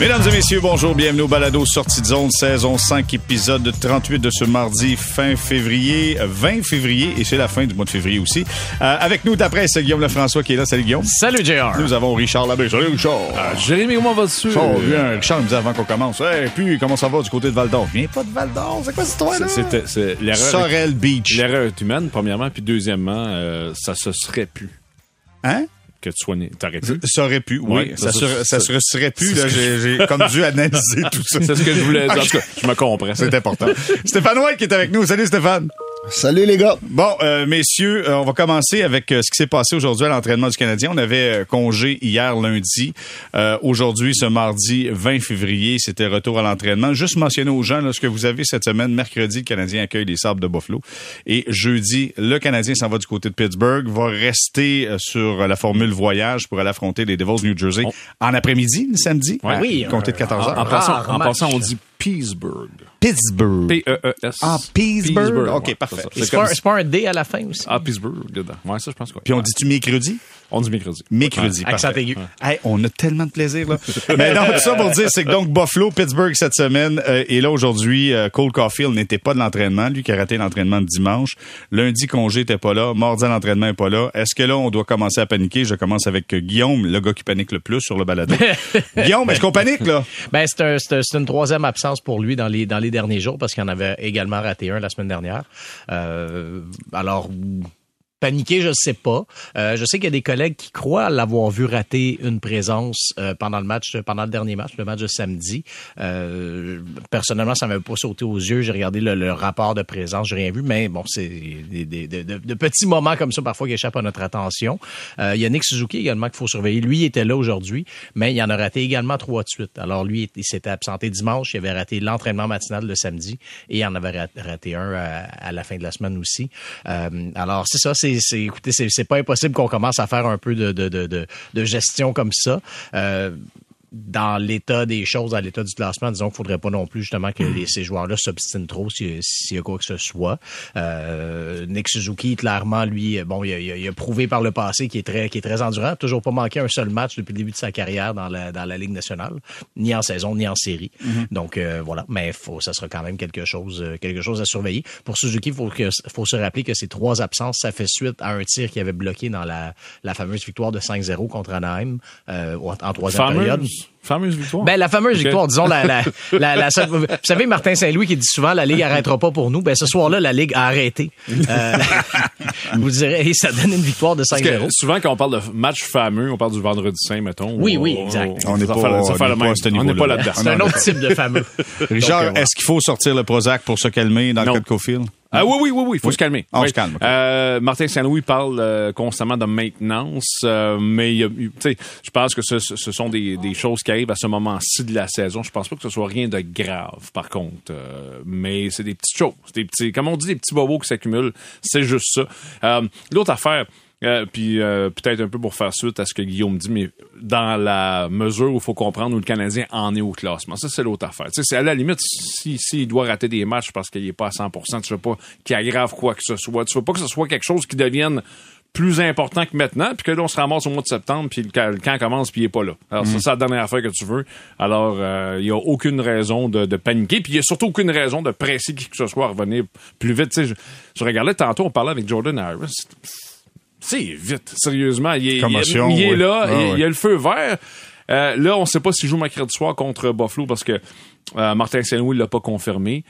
Mesdames et messieurs, bonjour, bienvenue au Balado Sortie de zone, saison 5, épisode 38 de ce mardi, fin février, 20 février, et c'est la fin du mois de février aussi. Avec nous d'après, c'est Guillaume Lefrançois qui est là. Salut Guillaume. Salut JR. Nous avons Richard Labbé. Salut Richard. Jérémy, comment vas-tu? Ça bien. Richard me disait avant qu'on commence, hey, puis comment ça va du côté de Val-d'Or? Je viens pas de Val-d'Or, c'est quoi cette histoire-là? C'est l'erreur. Sorel Beach. L'erreur est humaine, premièrement, puis deuxièmement, ça se serait pu. Hein? Que tu sois né. T'aurais pu. Ça aurait pu, oui. Ça serait pu. Là, j'ai comme dû analyser tout ça. C'est ce que je voulais dire. En tout cas, je me comprends. C'est important. Stéphane Waite qui est avec nous. Salut Stéphane. Salut les gars. Bon, messieurs, on va commencer avec ce qui s'est passé aujourd'hui à l'entraînement du Canadien. On avait congé hier lundi. Aujourd'hui, ce mardi 20 février, c'était retour à l'entraînement. Juste mentionner aux gens là, ce que vous avez cette semaine. Mercredi, le Canadien accueille les Sabres de Buffalo. Et jeudi, le Canadien s'en va du côté de Pittsburgh, va rester sur la formule voyage pour aller affronter les Devils New Jersey en après-midi, le samedi, compté de 14h. En passant, on dit Pittsburgh. P-E-E-S. Ah, Pittsburgh. OK, parfait. C'est pas un D à la fin aussi. Ah, Pittsburgh, dedans. Ouais, ça, je pense. Puis on dit-tu mercredi? On dit mercredi. Mercredi, parfait. Accent aigu. Hey, on a tellement de plaisir, là. Mais non, tout ça pour dire, c'est que donc Buffalo, Pittsburgh cette semaine, et là, aujourd'hui, Cole Caufield n'était pas de l'entraînement. Lui qui a raté l'entraînement de dimanche. Lundi, congé n'était pas là. Mardi, l'entraînement n'est pas là. Est-ce que là, on doit commencer à paniquer? Je commence avec Guillaume, le gars qui panique le plus sur le balado. Guillaume, est-ce qu'on panique, là? Ben, c'est une troisième absence pour lui dans les derniers jours parce qu'il en avait également raté un la semaine dernière. Alors, paniquer, je sais pas. Je sais qu'il y a des collègues qui croient l'avoir vu rater une présence pendant le dernier match, le match de samedi. Personnellement, ça m'avait pas sauté aux yeux. J'ai regardé le rapport de présence, j'ai rien vu. Mais bon, c'est de petits moments comme ça parfois qui échappent à notre attention. Il y a Nick Suzuki également qu'il faut surveiller. Lui, il était là aujourd'hui, mais il en a raté également 3 de suite. Alors lui, il s'était absenté dimanche. Il avait raté l'entraînement matinal le samedi et il en avait raté un à la fin de la semaine aussi. Alors c'est ça. Écoutez, c'est pas impossible qu'on commence à faire un peu de gestion comme ça. Dans l'état des choses, dans l'état du classement, disons qu'il ne faudrait pas non plus justement que ces joueurs-là s'obstinent trop s'il y a quoi que ce soit. Nick Suzuki, clairement, lui, bon, il a prouvé par le passé qu'il est très endurant. Toujours pas manqué un seul match depuis le début de sa carrière dans la Ligue nationale, ni en saison, ni en série. Donc voilà, mais ça sera quand même quelque chose à surveiller. Pour Suzuki, il faut se rappeler que ces 3 absences, ça fait suite à un tir qu'il avait bloqué dans la fameuse victoire de 5-0 contre Anaheim en 3e période. Fameuse victoire. Ben, la fameuse victoire, disons, la seule. Vous savez, Martin Saint-Louis qui dit souvent, la Ligue arrêtera pas pour nous. Ben, ce soir-là, la Ligue a arrêté. Je vous dirais, ça donne une victoire de 5-0. Parce que souvent, quand on parle de match fameux, on parle du vendredi saint, mettons. Oui, exact. On n'est pas à ce niveau-là. On n'est pas là-dedans. C'est un autre type de fameux. Richard, donc, est-ce qu'il faut sortir le Prozac pour se calmer dans le cas de Caufield? Oui, faut se calmer. On se calme. Okay. Martin Saint-Louis parle constamment de maintenance, mais tu sais, je pense que ce sont des choses qui arrivent à ce moment-ci de la saison. Je pense pas que ce soit rien de grave, par contre, mais c'est des petites choses, comme on dit, des petits bobos qui s'accumulent. C'est juste ça. L'autre affaire. Puis peut-être un peu pour faire suite à ce que Guillaume dit, mais dans la mesure où il faut comprendre où le Canadien en est au classement. Ça, c'est l'autre affaire. T'sais, c'est à la limite, s'il doit rater des matchs parce qu'il n'est pas à 100%, tu ne veux pas qu'il aggrave quoi que ce soit. Tu ne veux pas que ce soit quelque chose qui devienne plus important que maintenant, puis que là, on se ramasse au mois de septembre, puis le camp commence, puis il n'est pas là. Alors, ça, c'est la dernière affaire que tu veux. Alors, il n'y a aucune raison de paniquer, puis il n'y a surtout aucune raison de presser qui que ce soit à revenir plus vite. T'sais, je regardais tantôt, on parlait avec Jordan Harris. C'est vite, sérieusement. Il est là, il a le feu vert. Là, on ne sait pas s'il joue mercredi soir contre Buffalo parce que Martin Saint-Louis ne l'a pas confirmé.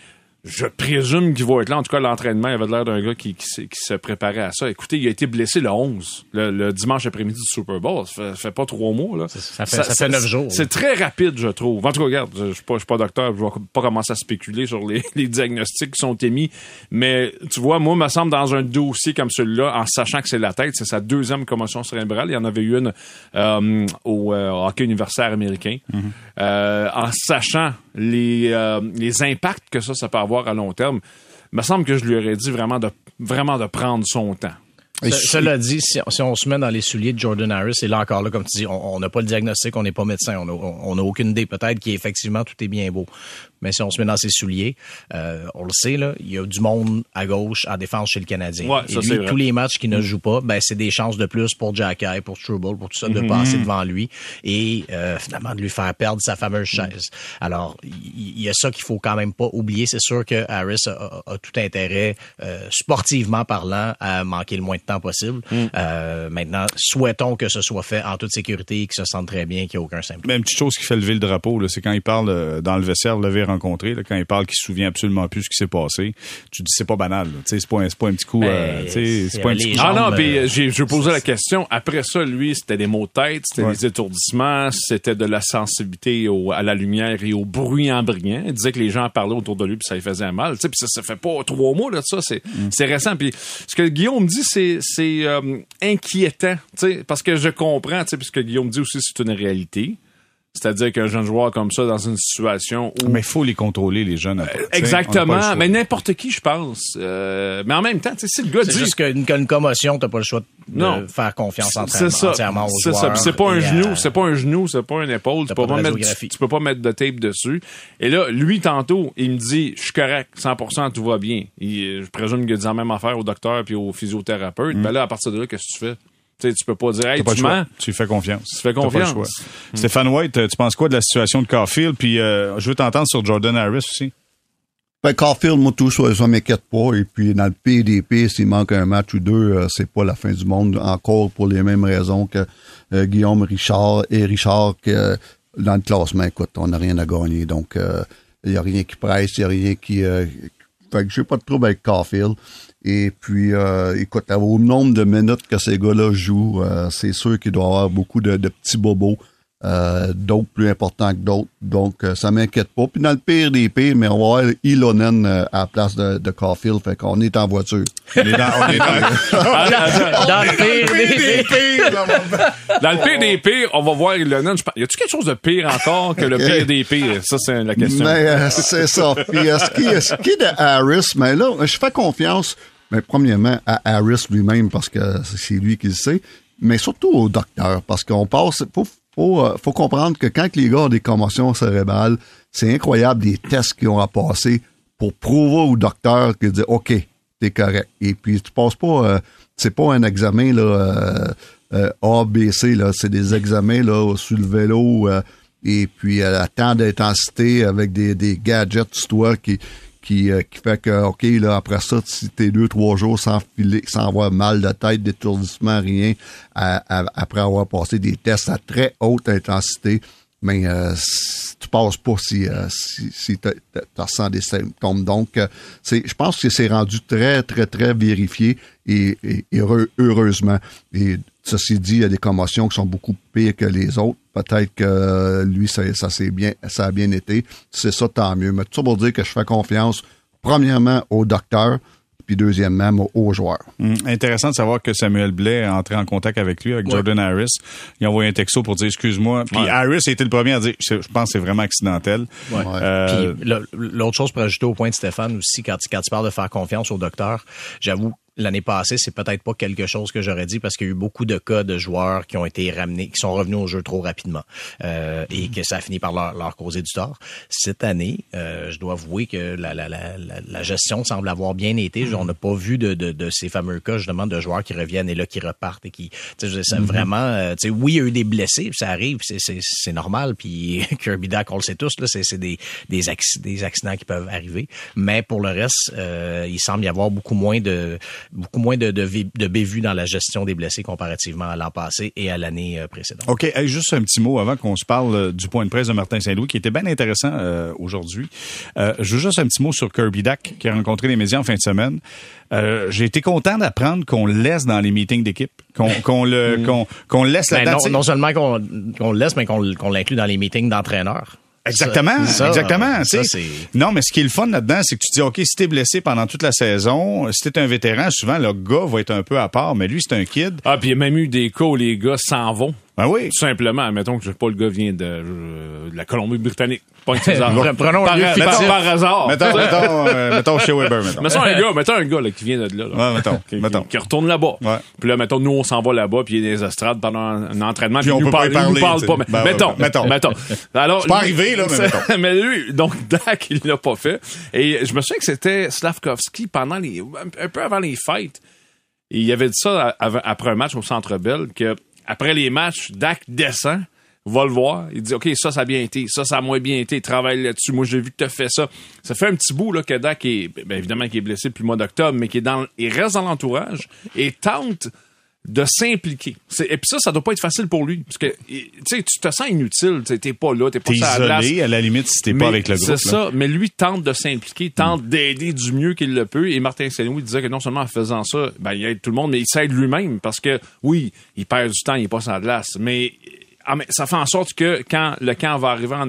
Je présume qu'il va être là. En tout cas, l'entraînement, il avait l'air d'un gars qui se préparait à ça. Écoutez, il a été blessé le 11, le dimanche après-midi du Super Bowl. Ça fait pas 3 mois. Là. Ça fait 9 jours. C'est très rapide, je trouve. En tout cas, regarde, je suis pas docteur, je ne vais pas commencer à spéculer sur les diagnostics qui sont émis. Mais tu vois, moi, il me semble, dans un dossier comme celui-là, en sachant que c'est la tête, c'est sa 2e commotion cérébrale. Il y en avait eu une au hockey universitaire américain. Mm-hmm. En sachant les impacts que ça peut avoir à long terme, il me semble que je lui aurais dit vraiment de prendre son temps. Cela dit, si on se met dans les souliers de Jordan Harris, et là encore, là, comme tu dis, on n'a pas le diagnostic, on n'est pas médecin, on n'a aucune idée. Peut-être qu'effectivement, tout est bien beau. mais si on se met dans ses souliers, on le sait, là, il y a du monde à gauche en défense chez le Canadien. Ouais, et ça, lui, tous les matchs qu'il ne joue pas, ben, c'est des chances de plus pour Jack Eye, pour Trouble, pour tout ça, de passer devant lui et finalement de lui faire perdre sa fameuse chaise. Alors, il y a ça qu'il faut quand même pas oublier. C'est sûr que Harris a tout intérêt, sportivement parlant, à manquer le moins de temps possible. Maintenant, souhaitons que ce soit fait en toute sécurité, qu'il se sente très bien, qu'il n'y a aucun symptôme. Même petite chose qui fait lever le drapeau, là, c'est quand il parle dans le vestiaire, vous l'avez rencontré, là, quand il parle qu'il se souvient absolument plus ce qui s'est passé. Tu dis, c'est pas banal. C'est pas un petit coup. Je posais la question. Après ça, lui, c'était des maux de tête, c'était des étourdissements, c'était de la sensibilité à la lumière et au bruit ambiant. Il disait que les gens parlaient autour de lui puis ça lui faisait mal. Puis ça fait pas 3 mois là, ça. C'est récent. Puis ce que Guillaume dit, c'est inquiétant. Parce que je comprends, puisque Guillaume dit aussi c'est une réalité. C'est-à-dire qu'un jeune joueur comme ça, dans une situation où... Mais il faut les contrôler, les jeunes. Exactement. Mais n'importe qui, je pense. Mais en même temps, si le gars dit... C'est juste qu'une commotion, t'as pas le choix de faire confiance entièrement aux joueurs. C'est ça. Puis c'est pas un genou, c'est pas une épaule. Tu peux pas mettre de tape dessus. Et là, lui, tantôt, il me dit, je suis correct, 100%, tout va bien. Je présume qu'il a dit la même affaire au docteur puis au physiothérapeute. Mais là, à partir de là, qu'est-ce que tu fais? Tu peux pas dire, hey, tu mens. Tu fais confiance. T'as pas le choix. Stéphane Waite, tu penses quoi de la situation de Caufield? Puis, je veux t'entendre sur Jordan Harris aussi. Ben, Caufield, moi, tout ça m'inquiète pas. Et puis, dans le pire des pires, s'il manque un match ou deux, c'est pas la fin du monde encore pour les mêmes raisons que Guillaume Richard dans le classement. Écoute, on n'a rien à gagner. Donc, il n'y a rien qui presse, il n'y a rien qui... Fait que j'ai pas de trouble avec Caufield. Et puis, écoute, au nombre de minutes que ces gars-là jouent, c'est sûr qu'il doit y avoir beaucoup de petits bobos, d'autres plus importants que d'autres. Donc, ça m'inquiète pas. Puis dans le pire des pires, mais on va avoir Ylönen à la place de Caufield. Fait qu'on est en voiture. Dans le pire des pires. Dans le pire des pires, on va voir Ylönen. Y a-tu quelque chose de pire encore que le pire des pires? Ça, c'est la question. Mais c'est ça. Puis ce qui est de Harris, mais là, je fais confiance, mais premièrement, à Harris lui-même, parce que c'est lui qui le sait, mais surtout au docteur, parce qu'on passe... Faut comprendre que quand les gars ont des commotions cérébrales, c'est incroyable les tests qu'ils ont à passer pour prouver au docteur qu'ils disent « OK, t'es correct ». Et puis, tu passes pas... c'est pas un examen là, A, B, C. Là, c'est des examens là sur le vélo et puis à temps d'intensité avec des gadgets, toi, qui fait que, OK, là, après ça, si t'es 2-3 jours sans avoir mal de tête, d'étourdissement, rien, après avoir passé des tests à très haute intensité, mais tu passes pas si tu ressens des symptômes. Donc, je pense que c'est rendu très, très, très vérifié et heureusement. Et ceci dit, il y a des commotions qui sont beaucoup pires que les autres. Peut-être que lui, ça a bien été. C'est ça, tant mieux. Mais tout ça pour dire que je fais confiance, premièrement, au docteur, puis deuxièmement, aux joueurs. Intéressant de savoir que Samuel Blais est entré en contact avec lui, avec Jordan Harris. Il a envoyé un texto pour dire « Excuse-moi ». Puis Harris a été le premier à dire « Je pense que c'est vraiment accidentel ». Puis l'autre chose pour ajouter au point de Stéphane aussi, quand tu parles de faire confiance au docteur, j'avoue, l'année passée, c'est peut-être pas quelque chose que j'aurais dit parce qu'il y a eu beaucoup de cas de joueurs qui ont été ramenés, qui sont revenus au jeu trop rapidement et que ça a fini par leur causer du tort. Cette année, je dois avouer que la gestion semble avoir bien été. On n'a pas vu de ces fameux cas justement de joueurs qui reviennent et là qui repartent et qui, vraiment, oui, il y a eu des blessés, ça arrive, c'est normal. Puis Kirby Dach, on le sait tous, là, c'est des accidents qui peuvent arriver. Mais pour le reste, il semble y avoir beaucoup moins de bévues dans la gestion des blessés comparativement à l'an passé et à l'année précédente. OK. Hey, juste un petit mot avant qu'on se parle du point de presse de Martin Saint-Louis, qui était bien intéressant aujourd'hui. Je veux juste un petit mot sur Kirby Dach, qui a rencontré les médias en fin de semaine. J'ai été content d'apprendre qu'on le laisse dans les meetings d'équipe, qu'on laisse là-dedans. Non seulement qu'on le laisse, mais qu'on l'inclut dans les meetings d'entraîneurs. Exactement. Non, mais ce qui est le fun là-dedans, c'est que tu te dis, OK, si t'es blessé pendant toute la saison, si t'es un vétéran, souvent, le gars va être un peu à part, mais lui, c'est un kid. Ah, puis il y a même eu des cas où les gars s'en vont. Ben oui. Tout simplement, admettons que je sais pas, le gars vient de la Colombie-Britannique. Prenons par, lieu, par hasard. Mettons Shea Weber, mettons. Mettons un gars là, qui vient de là. Ouais, mettons. Qui retourne là-bas. Ouais. Puis là, mettons, nous, on s'en va là-bas, puis il y a des estrades pendant un entraînement, puis on nous parle pas. Ben, mettons. Alors, c'est pas arrivé, là, mais mettons. Mais lui, donc, Dach, il l'a pas fait. Et je me souviens que c'était Slafkovský pendant les... un peu avant les fêtes. Et il avait dit ça après un match au Centre Bell, que... Après les matchs, Dach descend, va le voir, il dit « OK, ça a bien été, ça a moins bien été, travaille là-dessus, moi j'ai vu que t'as fait ça. » Ça fait un petit bout là, que Dach est, bien évidemment qu'il est blessé depuis le mois d'octobre, mais il reste dans l'entourage et tente de s'impliquer. Et puis ça doit pas être facile pour lui, parce que tu te sens inutile, t'es pas là, t'es pas sur la isolé, à la limite, si t'es pas avec le groupe. C'est ça, mais lui tente de s'impliquer, d'aider du mieux qu'il le peut, et Martin Saint-Louis disait que non seulement en faisant ça, ben il aide tout le monde, mais il s'aide lui-même, parce que oui, il perd du temps, il est pas sur la glace, mais ça fait en sorte que quand le camp va arriver en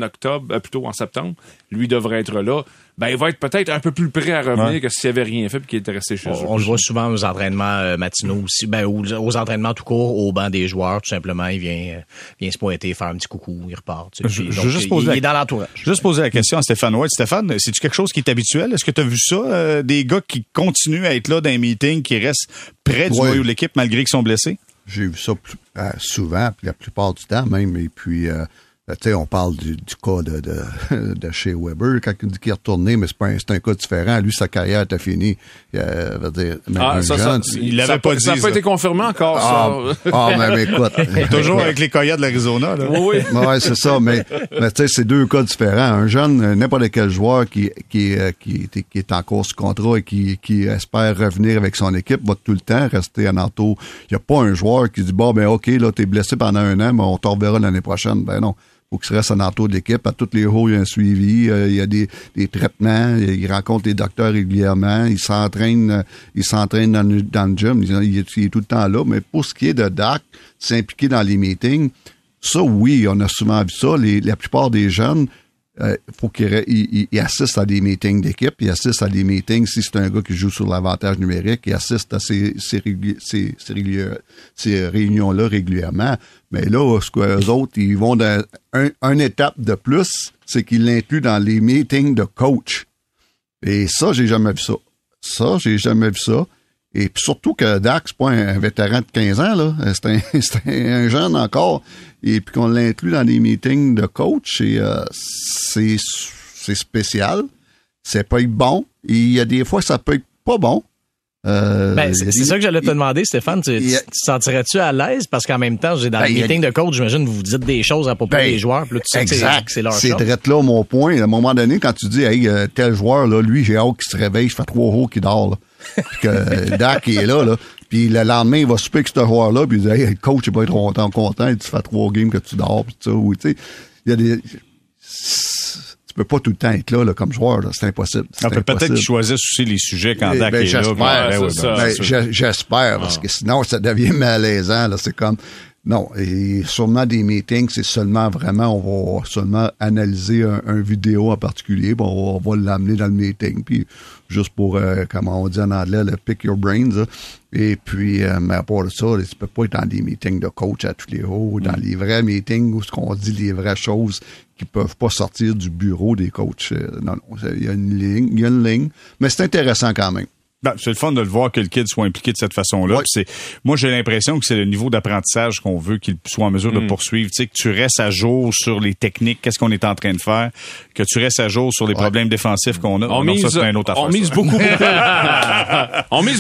septembre, lui devrait être là. Ben, il va être peut-être un peu plus prêt à revenir que s'il avait rien fait puis qu'il était resté chez eux. On le voit souvent aux entraînements matinaux aussi, aux entraînements tout court, au banc des joueurs, tout simplement. Il vient se pointer, faire un petit coucou, il repart. Il est dans l'entourage. Juste poser la question à Stéphane Waite. Stéphane, c'est-tu quelque chose qui est habituel? Est-ce que tu as vu ça? Des gars qui continuent à être là dans les meetings, qui restent près du noyau de l'équipe malgré qu'ils sont blessés? J'ai vu ça souvent, la plupart du temps même, et puis... Tu sais, on parle du cas de Shea Weber, quand il dit qu'il est retourné, mais c'est un cas différent. Lui, sa carrière était finie. Il l'avait pas dit. Ça n'a pas été confirmé encore, ça. Mais écoute. Toujours avec les Coyotes de l'Arizona, là. Oui, oui. Ouais, c'est ça, mais tu sais, c'est deux cas différents. Un jeune, n'importe quel joueur qui est en cours sous contrat et qui espère revenir avec son équipe, va tout le temps rester à l'entour. Il n'y a pas un joueur qui dit, OK, là, t'es blessé pendant un an, mais on te reverra l'année prochaine. Ben non. Faut qu'il se reste en entour de l'équipe. À tous les jours, il y a un suivi, il y a des traitements, il rencontre les docteurs régulièrement, il s'entraîne dans le gym, il est tout le temps là. Mais pour ce qui est de Dach, s'impliquer dans les meetings, ça, oui, on a souvent vu ça. La plupart des jeunes, faut qu'ils assistent à des meetings d'équipe, ils assistent à des meetings si c'est un gars qui joue sur l'avantage numérique, ils assistent à ces réunions-là régulièrement. Mais là, ce qu'eux autres, ils vont dans une étape de plus, c'est qu'ils l'incluent dans les meetings de coach. Et ça, j'ai jamais vu ça. Et puis surtout que Dach, c'est pas un vétéran de 15 ans, là. C'est un jeune encore. Et puis qu'on l'inclut dans des meetings de coach, et c'est spécial. C'est pas bon. Et il y a des fois, ça peut être pas bon. C'est ça que j'allais te demander, Stéphane. Tu te sentirais-tu à l'aise? Parce qu'en même temps, dans les meetings de coach, j'imagine que vous dites des choses à propos des joueurs. Puis là, tu sais que c'est leur choix. C'est direct là mon point. À un moment donné, quand tu dis, tel joueur, là, lui, j'ai hâte qu'il se réveille, je fais 3 jours qu'il dort. Là. Puis que Dach est là. Puis le lendemain, il va souper avec ce joueur-là. Puis il dit, le coach, il va être content. Il dit, ça fait 3 games que tu dors. Puis ça, il y a des. Tu peux pas tout le temps être là comme joueur, là. C'est impossible. Peut-être qu'ils choisissent aussi les sujets quand Dach est là. J'espère, parce que sinon, ça devient malaisant, là. C'est comme, non. Et sûrement des meetings, c'est seulement vraiment, on va seulement analyser un vidéo en particulier, puis on va l'amener dans le meeting, puis juste pour, comment on dit en anglais, le pick your brains, là. Et puis, mais à part ça, tu peux pas être dans des meetings de coach à tous les hauts, dans les vrais meetings où on dit les vraies choses qui peuvent pas sortir du bureau des coachs. Non, il y a une ligne, mais c'est intéressant quand même. Ben, c'est le fun de le voir que le kid soit impliqué de cette façon-là. Oui. Moi, j'ai l'impression que c'est le niveau d'apprentissage qu'on veut qu'il soit en mesure de poursuivre. Tu sais, que tu restes à jour sur les techniques, qu'est-ce qu'on est en train de faire, que tu restes à jour sur les problèmes défensifs qu'on a. On mise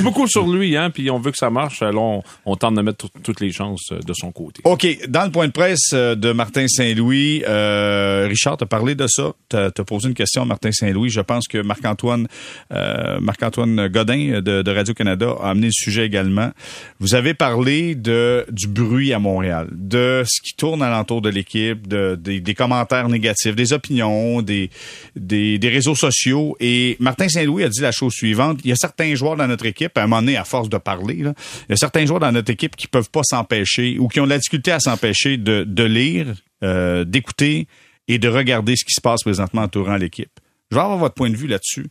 beaucoup sur lui, hein, puis on veut que ça marche. Alors, on tente de mettre toutes les chances de son côté. OK. Dans le point de presse de Martin Saint-Louis, Richard, t'as parlé de ça. T'as posé une question à Martin Saint-Louis. Je pense que Marc-Antoine Godin de Radio-Canada a amené le sujet également. Vous avez parlé du bruit à Montréal, de ce qui tourne alentour de l'équipe, des commentaires négatifs, des opinions, des réseaux sociaux. Et Martin Saint-Louis a dit la chose suivante. Il y a certains joueurs dans notre équipe, à un moment donné, à force de parler, là, il y a certains joueurs dans notre équipe qui peuvent pas s'empêcher ou qui ont de la difficulté à s'empêcher de lire, d'écouter et de regarder ce qui se passe présentement entourant l'équipe. Je vais avoir votre point de vue là-dessus.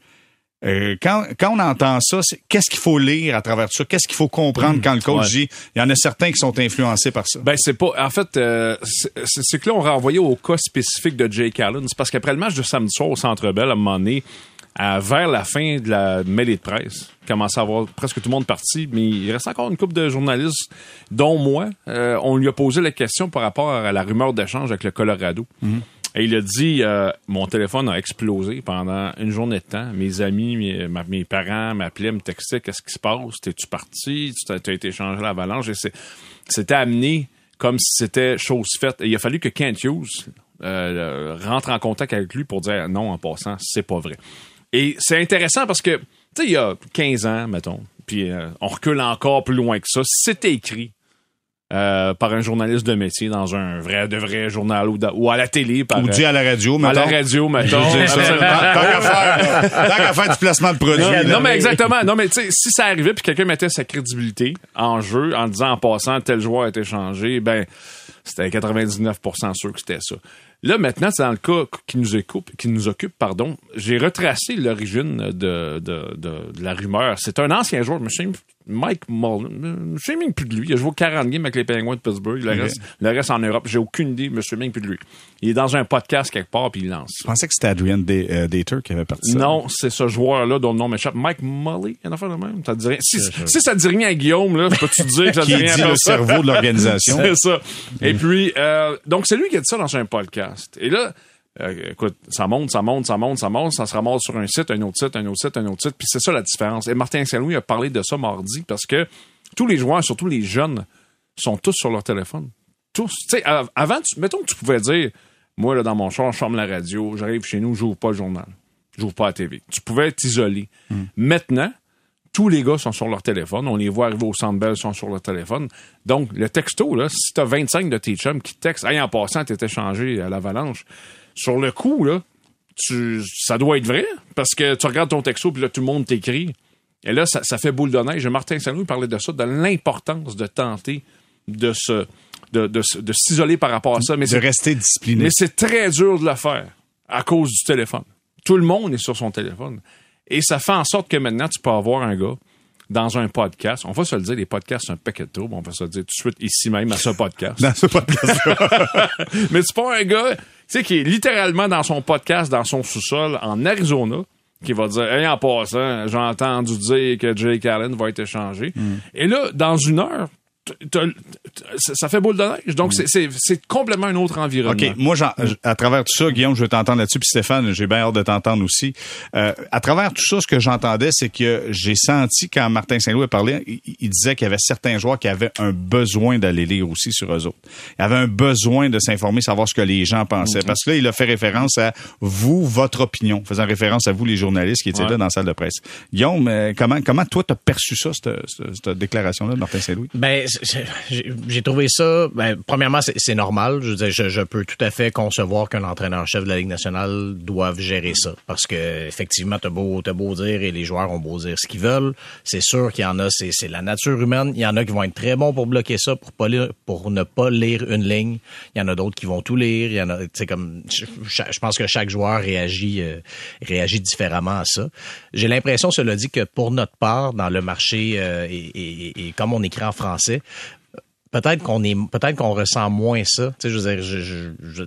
Quand on entend ça, c'est, qu'est-ce qu'il faut lire à travers ça? Qu'est-ce qu'il faut comprendre quand le coach dit? Il y en a certains qui sont influencés par ça. Ben, c'est pas. En fait, c'est que là, on renvoyait au cas spécifique de Jake Allen. C'est parce qu'après le match de samedi soir au Centre Bell, à un moment donné, vers la fin de la mêlée de presse, commençait à avoir presque tout le monde parti, mais il reste encore une couple de journalistes, dont moi. On lui a posé la question par rapport à la rumeur d'échange avec le Colorado. Mm-hmm. Et il a dit, mon téléphone a explosé pendant une journée de temps. Mes amis, mes parents m'appelaient, me textaient, qu'est-ce qui se passe? T'es-tu parti? T'as été échangé à l'Avalanche? Et c'était amené comme si c'était chose faite. Et il a fallu que Kent Hughes rentre en contact avec lui pour dire non, en passant, c'est pas vrai. Et c'est intéressant parce que, tu sais, il y a 15 ans, mettons, puis on recule encore plus loin que ça, c'était écrit. Par un journaliste de métier dans un vrai journal ou à la télé par, ou dit à la radio mettons. Tant qu'à faire du placement de produit mais exactement, tu sais, si ça arrivait puis quelqu'un mettait sa crédibilité en jeu en disant en passant tel joueur a été changé, ben c'était 99% sûr que c'était ça. Là maintenant, c'est dans le cas qui nous occupe, j'ai retracé l'origine de la rumeur. C'est un ancien joueur, Mike Mullen, je ne sais même plus de lui. Il a joué 40 games avec les Penguins de Pittsburgh. Le reste en Europe. J'ai aucune idée. Je ne sais même plus de lui. Il est dans un podcast quelque part puis il lance. Je pensais que c'était Adrian Dater qui avait participé. Non, c'est ce joueur-là dont le nom m'échappe. Mike Mullen, il y en a fait le même. Ça te dit rien. Si ça ne dit rien à Guillaume, là, peux-tu dire que ça dit rien à le cerveau de l'organisation. C'est ça. Et puis, donc c'est lui qui a dit ça dans un podcast. Et là, écoute, ça monte, ça se ramasse sur un autre site, puis c'est ça la différence. Et Martin Saint-Louis a parlé de ça mardi parce que tous les joueurs, surtout les jeunes, sont tous sur leur téléphone. Tous. Tu sais, avant, mettons que tu pouvais dire, moi, là, dans mon char, je ferme la radio, j'arrive chez nous, j'ouvre pas le journal, j'ouvre pas la TV. Tu pouvais t'isoler. Maintenant, tous les gars sont sur leur téléphone. On les voit arriver au Centre Bell, sont sur leur téléphone. Donc, le texto, là, si t'as 25 de tes chums qui textent, hey, en passant, t'es échangé à l'Avalanche. Sur le coup, là, ça doit être vrai, parce que tu regardes ton texto, puis là, tout le monde t'écrit. Et là, ça fait boule de neige. Martin Saint-Louis parlait de ça, de l'importance de tenter de s'isoler par rapport à ça. Mais de rester discipliné. Mais c'est très dur de le faire à cause du téléphone. Tout le monde est sur son téléphone. Et ça fait en sorte que maintenant, tu peux avoir un gars dans un podcast. On va se le dire, les podcasts, c'est un paquet de troubles. On va se le dire tout de suite ici même à ce podcast. Dans ce podcast-là. Mais c'est pas un gars, tu sais, qui est littéralement dans son podcast, dans son sous-sol, en Arizona, qui va dire, hey, en passant, j'ai entendu dire que Jake Allen va être échangé. Et là, dans une heure, ça fait boule de neige. Donc, c'est complètement un autre environnement. OK. Moi, à travers tout ça, Guillaume, je veux t'entendre là-dessus. Puis Stéphane, j'ai bien hâte de t'entendre aussi. À travers tout ça, ce que j'entendais, c'est que j'ai senti, quand Martin Saint-Louis parlait, il disait qu'il y avait certains joueurs qui avaient un besoin d'aller lire aussi sur eux autres. Il avait un besoin de s'informer, savoir ce que les gens pensaient. Parce que là, il a fait référence à vous, votre opinion, faisant référence à vous, les journalistes qui étaient là dans la salle de presse. Guillaume, comment toi, t'as perçu ça, cette déclaration-là de Martin Saint-Louis? Ben, j'ai trouvé ça, premièrement, c'est normal. Je veux dire, je peux tout à fait concevoir qu'un entraîneur-chef de la Ligue nationale doive gérer ça. Parce que, effectivement, t'as beau dire, et les joueurs ont beau dire ce qu'ils veulent. C'est sûr qu'il y en a, c'est la nature humaine. Il y en a qui vont être très bons pour bloquer ça, pour ne pas lire une ligne. Il y en a d'autres qui vont tout lire. Il y en a, tu sais, comme, je pense que chaque joueur réagit différemment à ça. J'ai l'impression, cela dit, que pour notre part, dans le marché, et comme on écrit en français, peut-être qu'on ressent moins ça. Tu sais, je veux dire,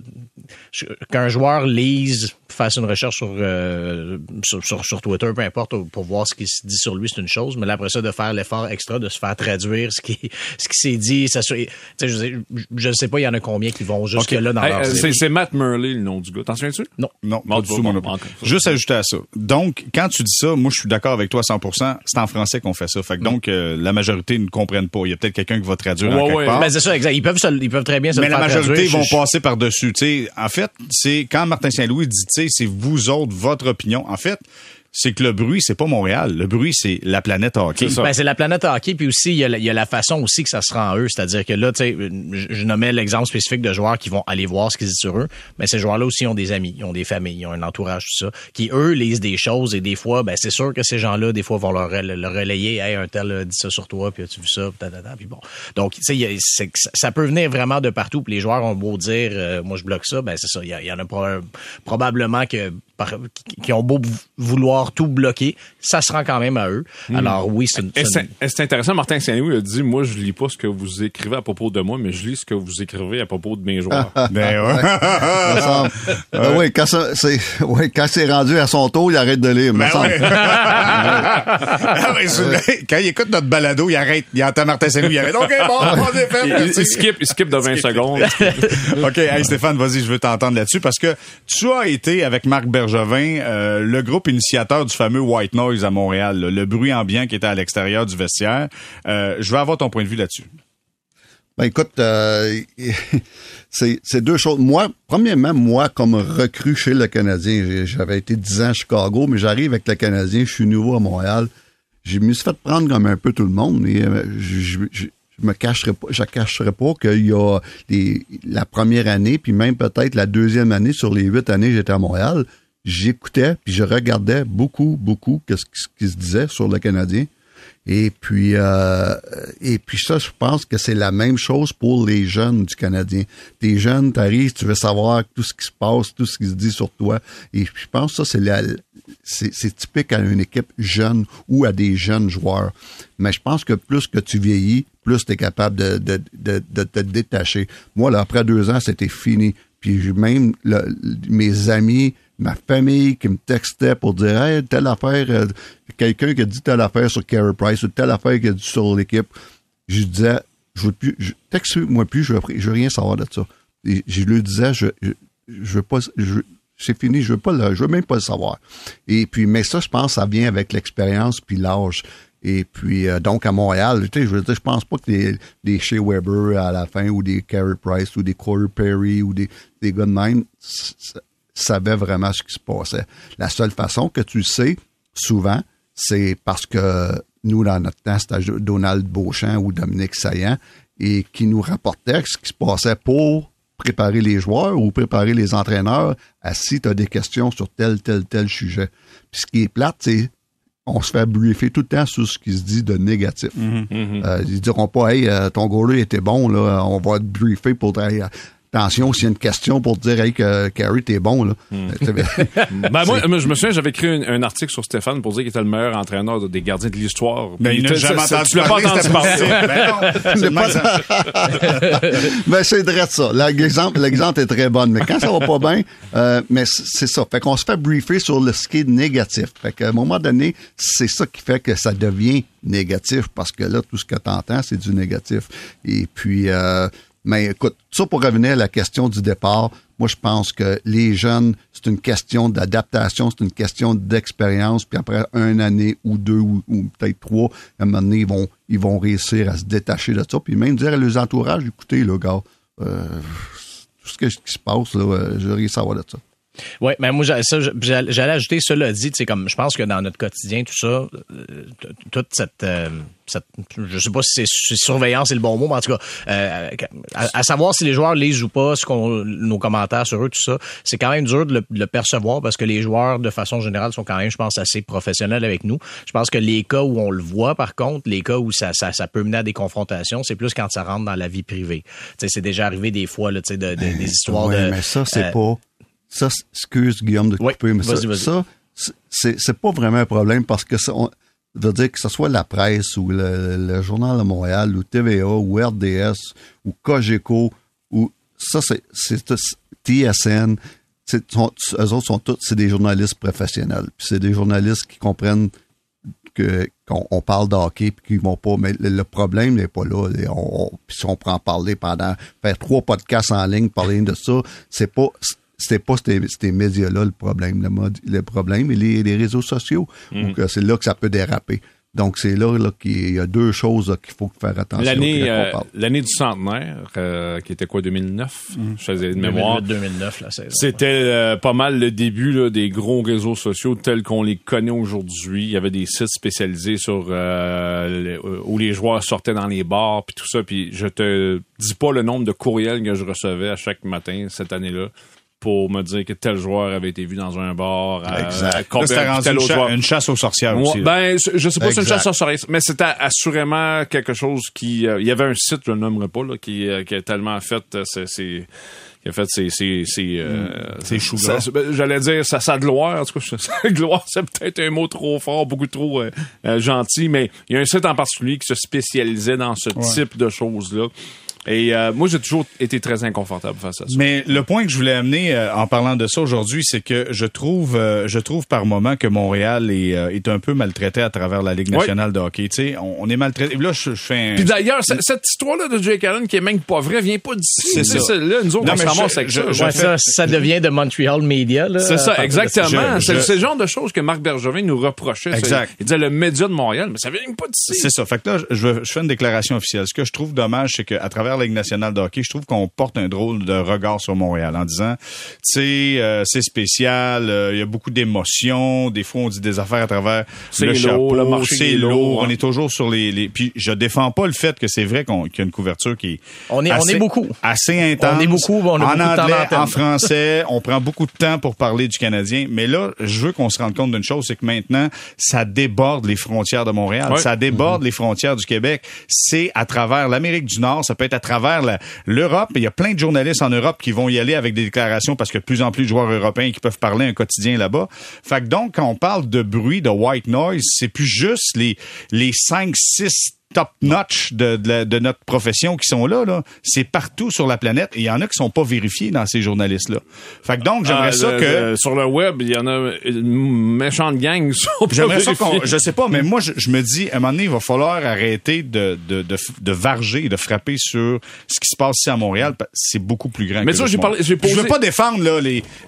qu'un joueur lise, fasse une recherche sur Twitter, peu importe, pour voir ce qui se dit sur lui, c'est une chose. Mais là, après ça, de faire l'effort extra, de se faire traduire ce qui s'est dit, ça, tu sais, je ne sais pas, il y en a combien qui vont jusque là dans leur série. C'est Matt Murley, le nom du gars. T'en souviens-tu? Non, pas du tout, mon opinion. Juste ajouter à ça. Donc, quand tu dis ça, moi, je suis d'accord avec toi à 100%. C'est en français qu'on fait ça. Fait que donc, la majorité ne comprennent pas. Il y a peut-être quelqu'un qui va traduire. Ben c'est ça, exact. Ils peuvent très bien se faire traduire. Mais la majorité vont passer par-dessus. T'sais, en fait, c'est quand Martin Saint-Louis dit, t'sais, c'est vous autres, votre opinion. En fait, c'est que le bruit, c'est pas Montréal. Le bruit, c'est la planète hockey. C'est la planète hockey, puis aussi, il y a la façon aussi que ça se rend eux. C'est-à-dire que là, tu sais, je nommais l'exemple spécifique de joueurs qui vont aller voir ce qu'ils disent sur eux, mais ces joueurs-là aussi ont des amis, ils ont des familles, ils ont un entourage, tout ça, qui, eux, lisent des choses, et des fois, ben c'est sûr que ces gens-là, des fois, vont leur relayer, « Hey, un tel dit ça sur toi, puis as-tu vu ça? » Puis bon. Donc, tu sais, ça peut venir vraiment de partout, puis les joueurs ont beau dire « Moi, je bloque ça », ben c'est ça. Il y en a probablement que qui ont beau vouloir tout bloquer, ça se rend quand même à eux. Alors oui, c'est intéressant. Martin Saint-Louis a dit, moi je lis pas ce que vous écrivez à propos de moi, mais je lis ce que vous écrivez à propos de mes joueurs. Oui, quand c'est rendu à son tour, il arrête de lire. Quand il écoute notre balado, il arrête, il entend Martin Saint-Louis, il arrête. OK, bon, on est fait. Il skip de 20 secondes. OK, hey, Stéphane, vas-y, je veux t'entendre là-dessus parce que tu as été avec Marc Bergevin, le groupe initiateur du fameux White Noise à Montréal, là, le bruit ambiant qui était à l'extérieur du vestiaire. Je veux avoir ton point de vue là-dessus. Ben écoute, c'est deux choses. Moi, premièrement, comme recrue chez le Canadien, j'avais été 10 ans à Chicago, mais j'arrive avec le Canadien, je suis nouveau à Montréal. Je me suis fait prendre comme un peu tout le monde. Et je ne cacherai pas qu'il y a la première année, puis même peut-être la deuxième année sur les 8 années que j'étais à Montréal, j'écoutais, puis je regardais beaucoup ce qui se disait sur le Canadien. Et puis ça, je pense que c'est la même chose pour les jeunes du Canadien. T'es jeune, t'arrives, tu veux savoir tout ce qui se passe, tout ce qui se dit sur toi. Et je pense que ça, c'est typique à une équipe jeune ou à des jeunes joueurs. Mais je pense que plus que tu vieillis, plus t'es capable de te détacher. Moi, là, après 2 ans, c'était fini. Puis même mes amis, ma famille qui me textait pour dire « Hey, telle affaire, quelqu'un qui a dit telle affaire sur Carey Price ou telle affaire qui a dit sur l'équipe. » Je disais « Je veux plus, texte-moi plus, je veux rien savoir de ça. » Et je lui disais « Je veux pas, c'est fini, je veux même pas le savoir. » Et puis, mais ça, je pense, ça vient avec l'expérience puis l'âge. Et puis, donc, à Montréal, tu sais, je veux dire, je pense pas que des Shea Weber à la fin ou des Carey Price ou des Corey Perry ou des gars de même, savait vraiment ce qui se passait. La seule façon que tu sais, souvent, c'est parce que nous, dans notre temps, c'était Donald Beauchamp ou Dominique Saillant et qui nous rapportait ce qui se passait pour préparer les joueurs ou préparer les entraîneurs à si tu as des questions sur tel sujet. Puis ce qui est plate, c'est on se fait briefer tout le temps sur ce qui se dit de négatif. Ils diront pas « Hey, ton goaler était bon, là, on va te briefer pour... » Attention, s'il y a une question pour te dire « Hey, Carey, t'es bon, là. » Moi, je me souviens, j'avais écrit un article sur Stéphane pour dire qu'il était le meilleur entraîneur des gardiens de l'histoire. Mais il n'a jamais entendu parler. Tu l'as pas entendu parler. Ben, c'est vrai de ça. L'exemple est très bon. Mais quand ça va pas bien, mais c'est ça. Fait qu'on se fait briefer sur le ski négatif. Fait qu'à un moment donné, c'est ça qui fait que ça devient négatif parce que là, tout ce que t'entends, c'est du négatif. Et puis... mais écoute, ça pour revenir à la question du départ, moi je pense que les jeunes, c'est une question d'adaptation, c'est une question d'expérience, puis après 1 année ou 2 ou peut-être 3, à un moment donné, ils vont réussir à se détacher de ça, puis même dire à leurs entourages, écoutez, là, gars, tout ce qui se passe, là, je vais savoir de ça. Oui, mais moi, j'allais ajouter, cela dit, comme je pense que dans notre quotidien, tout ça, toute cette je sais pas si c'est surveillance, c'est le bon mot, mais en tout cas, à savoir si les joueurs lisent ou pas, nos commentaires sur eux, tout ça, c'est quand même dur de le percevoir parce que les joueurs, de façon générale, sont quand même, je pense, assez professionnels avec nous. Je pense que les cas où on le voit, par contre, les cas où ça peut mener à des confrontations, c'est plus quand ça rentre dans la vie privée. T'sais, c'est déjà arrivé des fois, là, des histoires de... mais ça, c'est pas... Ça, excuse Guillaume de couper, mais vas-y. Ça, c'est pas vraiment un problème parce que ça, veut dire que ce soit la presse ou le Journal de Montréal ou TVA ou RDS ou Cogeco ou ça, c'est TSN, eux autres sont tous, c'est des journalistes professionnels. Puis c'est des journalistes qui comprennent qu'on parle de hockey puis qu'ils vont pas, mais le problème n'est pas là. Puis si on prend parler pendant, faire 3 podcasts en ligne, parler de ça, c'est pas ces médias-là le problème. Le problème est les réseaux sociaux. Donc, c'est là que ça peut déraper. Donc, c'est là qu'il y a 2 choses là, qu'il faut faire attention. L'année du centenaire, qui était quoi, 2009? Je faisais de mémoire. 2009, la saison. C'était pas mal le début là, des gros réseaux sociaux tels qu'on les connaît aujourd'hui. Il y avait des sites spécialisés sur où les joueurs sortaient dans les bars, puis tout ça. Puis je te dis pas le nombre de courriels que je recevais à chaque matin cette année-là. pour me dire que tel joueur avait été vu dans un bar. Exact. Une chasse aux sorcières aussi. Ben, je sais pas si c'est une chasse aux sorcières, mais c'était assurément quelque chose qui... il y avait un site, je ne le nommerai pas, là, qui a tellement fait... Il a fait ses choux gras. J'allais dire sa gloire. En tout cas, sa gloire, c'est peut-être un mot trop fort, beaucoup trop gentil, mais il y a un site en particulier qui se spécialisait dans ce type de choses-là. Et moi, j'ai toujours été très inconfortable face à ça. Mais le point que je voulais amener en parlant de ça aujourd'hui, c'est que je trouve par moment que Montréal est un peu maltraité à travers la Ligue nationale de hockey. Tu sais, on est maltraité. Là, je fais. Puis d'ailleurs, cette histoire-là de Jake Allen qui est même pas vraie vient pas d'ici. C'est ça. Là, nous autres, on se avec ça. Ça devient de Montreal Media. Là, c'est ça, exactement. C'est le genre de choses que Marc Bergevin nous reprochait. Exact. Il disait le média de Montréal, mais ça vient même pas d'ici. C'est ça. Fait que là, je fais une déclaration officielle. Ce que je trouve dommage, c'est que à travers la Ligue nationale de hockey, je trouve qu'on porte un drôle de regard sur Montréal en disant, tu sais, c'est spécial, il y a beaucoup d'émotions, des fois on dit des affaires à travers le chapeau, le marché, c'est lourd, on est toujours sur les... Puis je défends pas le fait que c'est vrai qu'il y a une couverture qui est assez intense. On est beaucoup, on a en beaucoup anglais, de temps en français, on prend beaucoup de temps pour parler du Canadien, mais là, je veux qu'on se rende compte d'une chose, c'est que maintenant, ça déborde les frontières de Montréal, ça déborde les frontières du Québec, c'est à travers l'Amérique du Nord, ça peut être à travers l'Europe. Il y a plein de journalistes en Europe qui vont y aller avec des déclarations parce qu'il y a de plus en plus de joueurs européens qui peuvent parler un quotidien là-bas. Fait que donc, quand on parle de bruit, de white noise, c'est plus juste les 5-6 top-notch de notre profession qui sont là. C'est partout sur la planète et il y en a qui sont pas vérifiés dans ces journalistes-là. Fait que donc, j'aimerais ça que... sur le web, il y en a une méchante gang qui sont pas vérifiés. Je sais pas, mais moi, je me dis, à un moment donné, il va falloir arrêter de varger, de frapper sur ce qui se passe ici à Montréal. C'est beaucoup plus grand. Mais ça, je veux pas défendre là,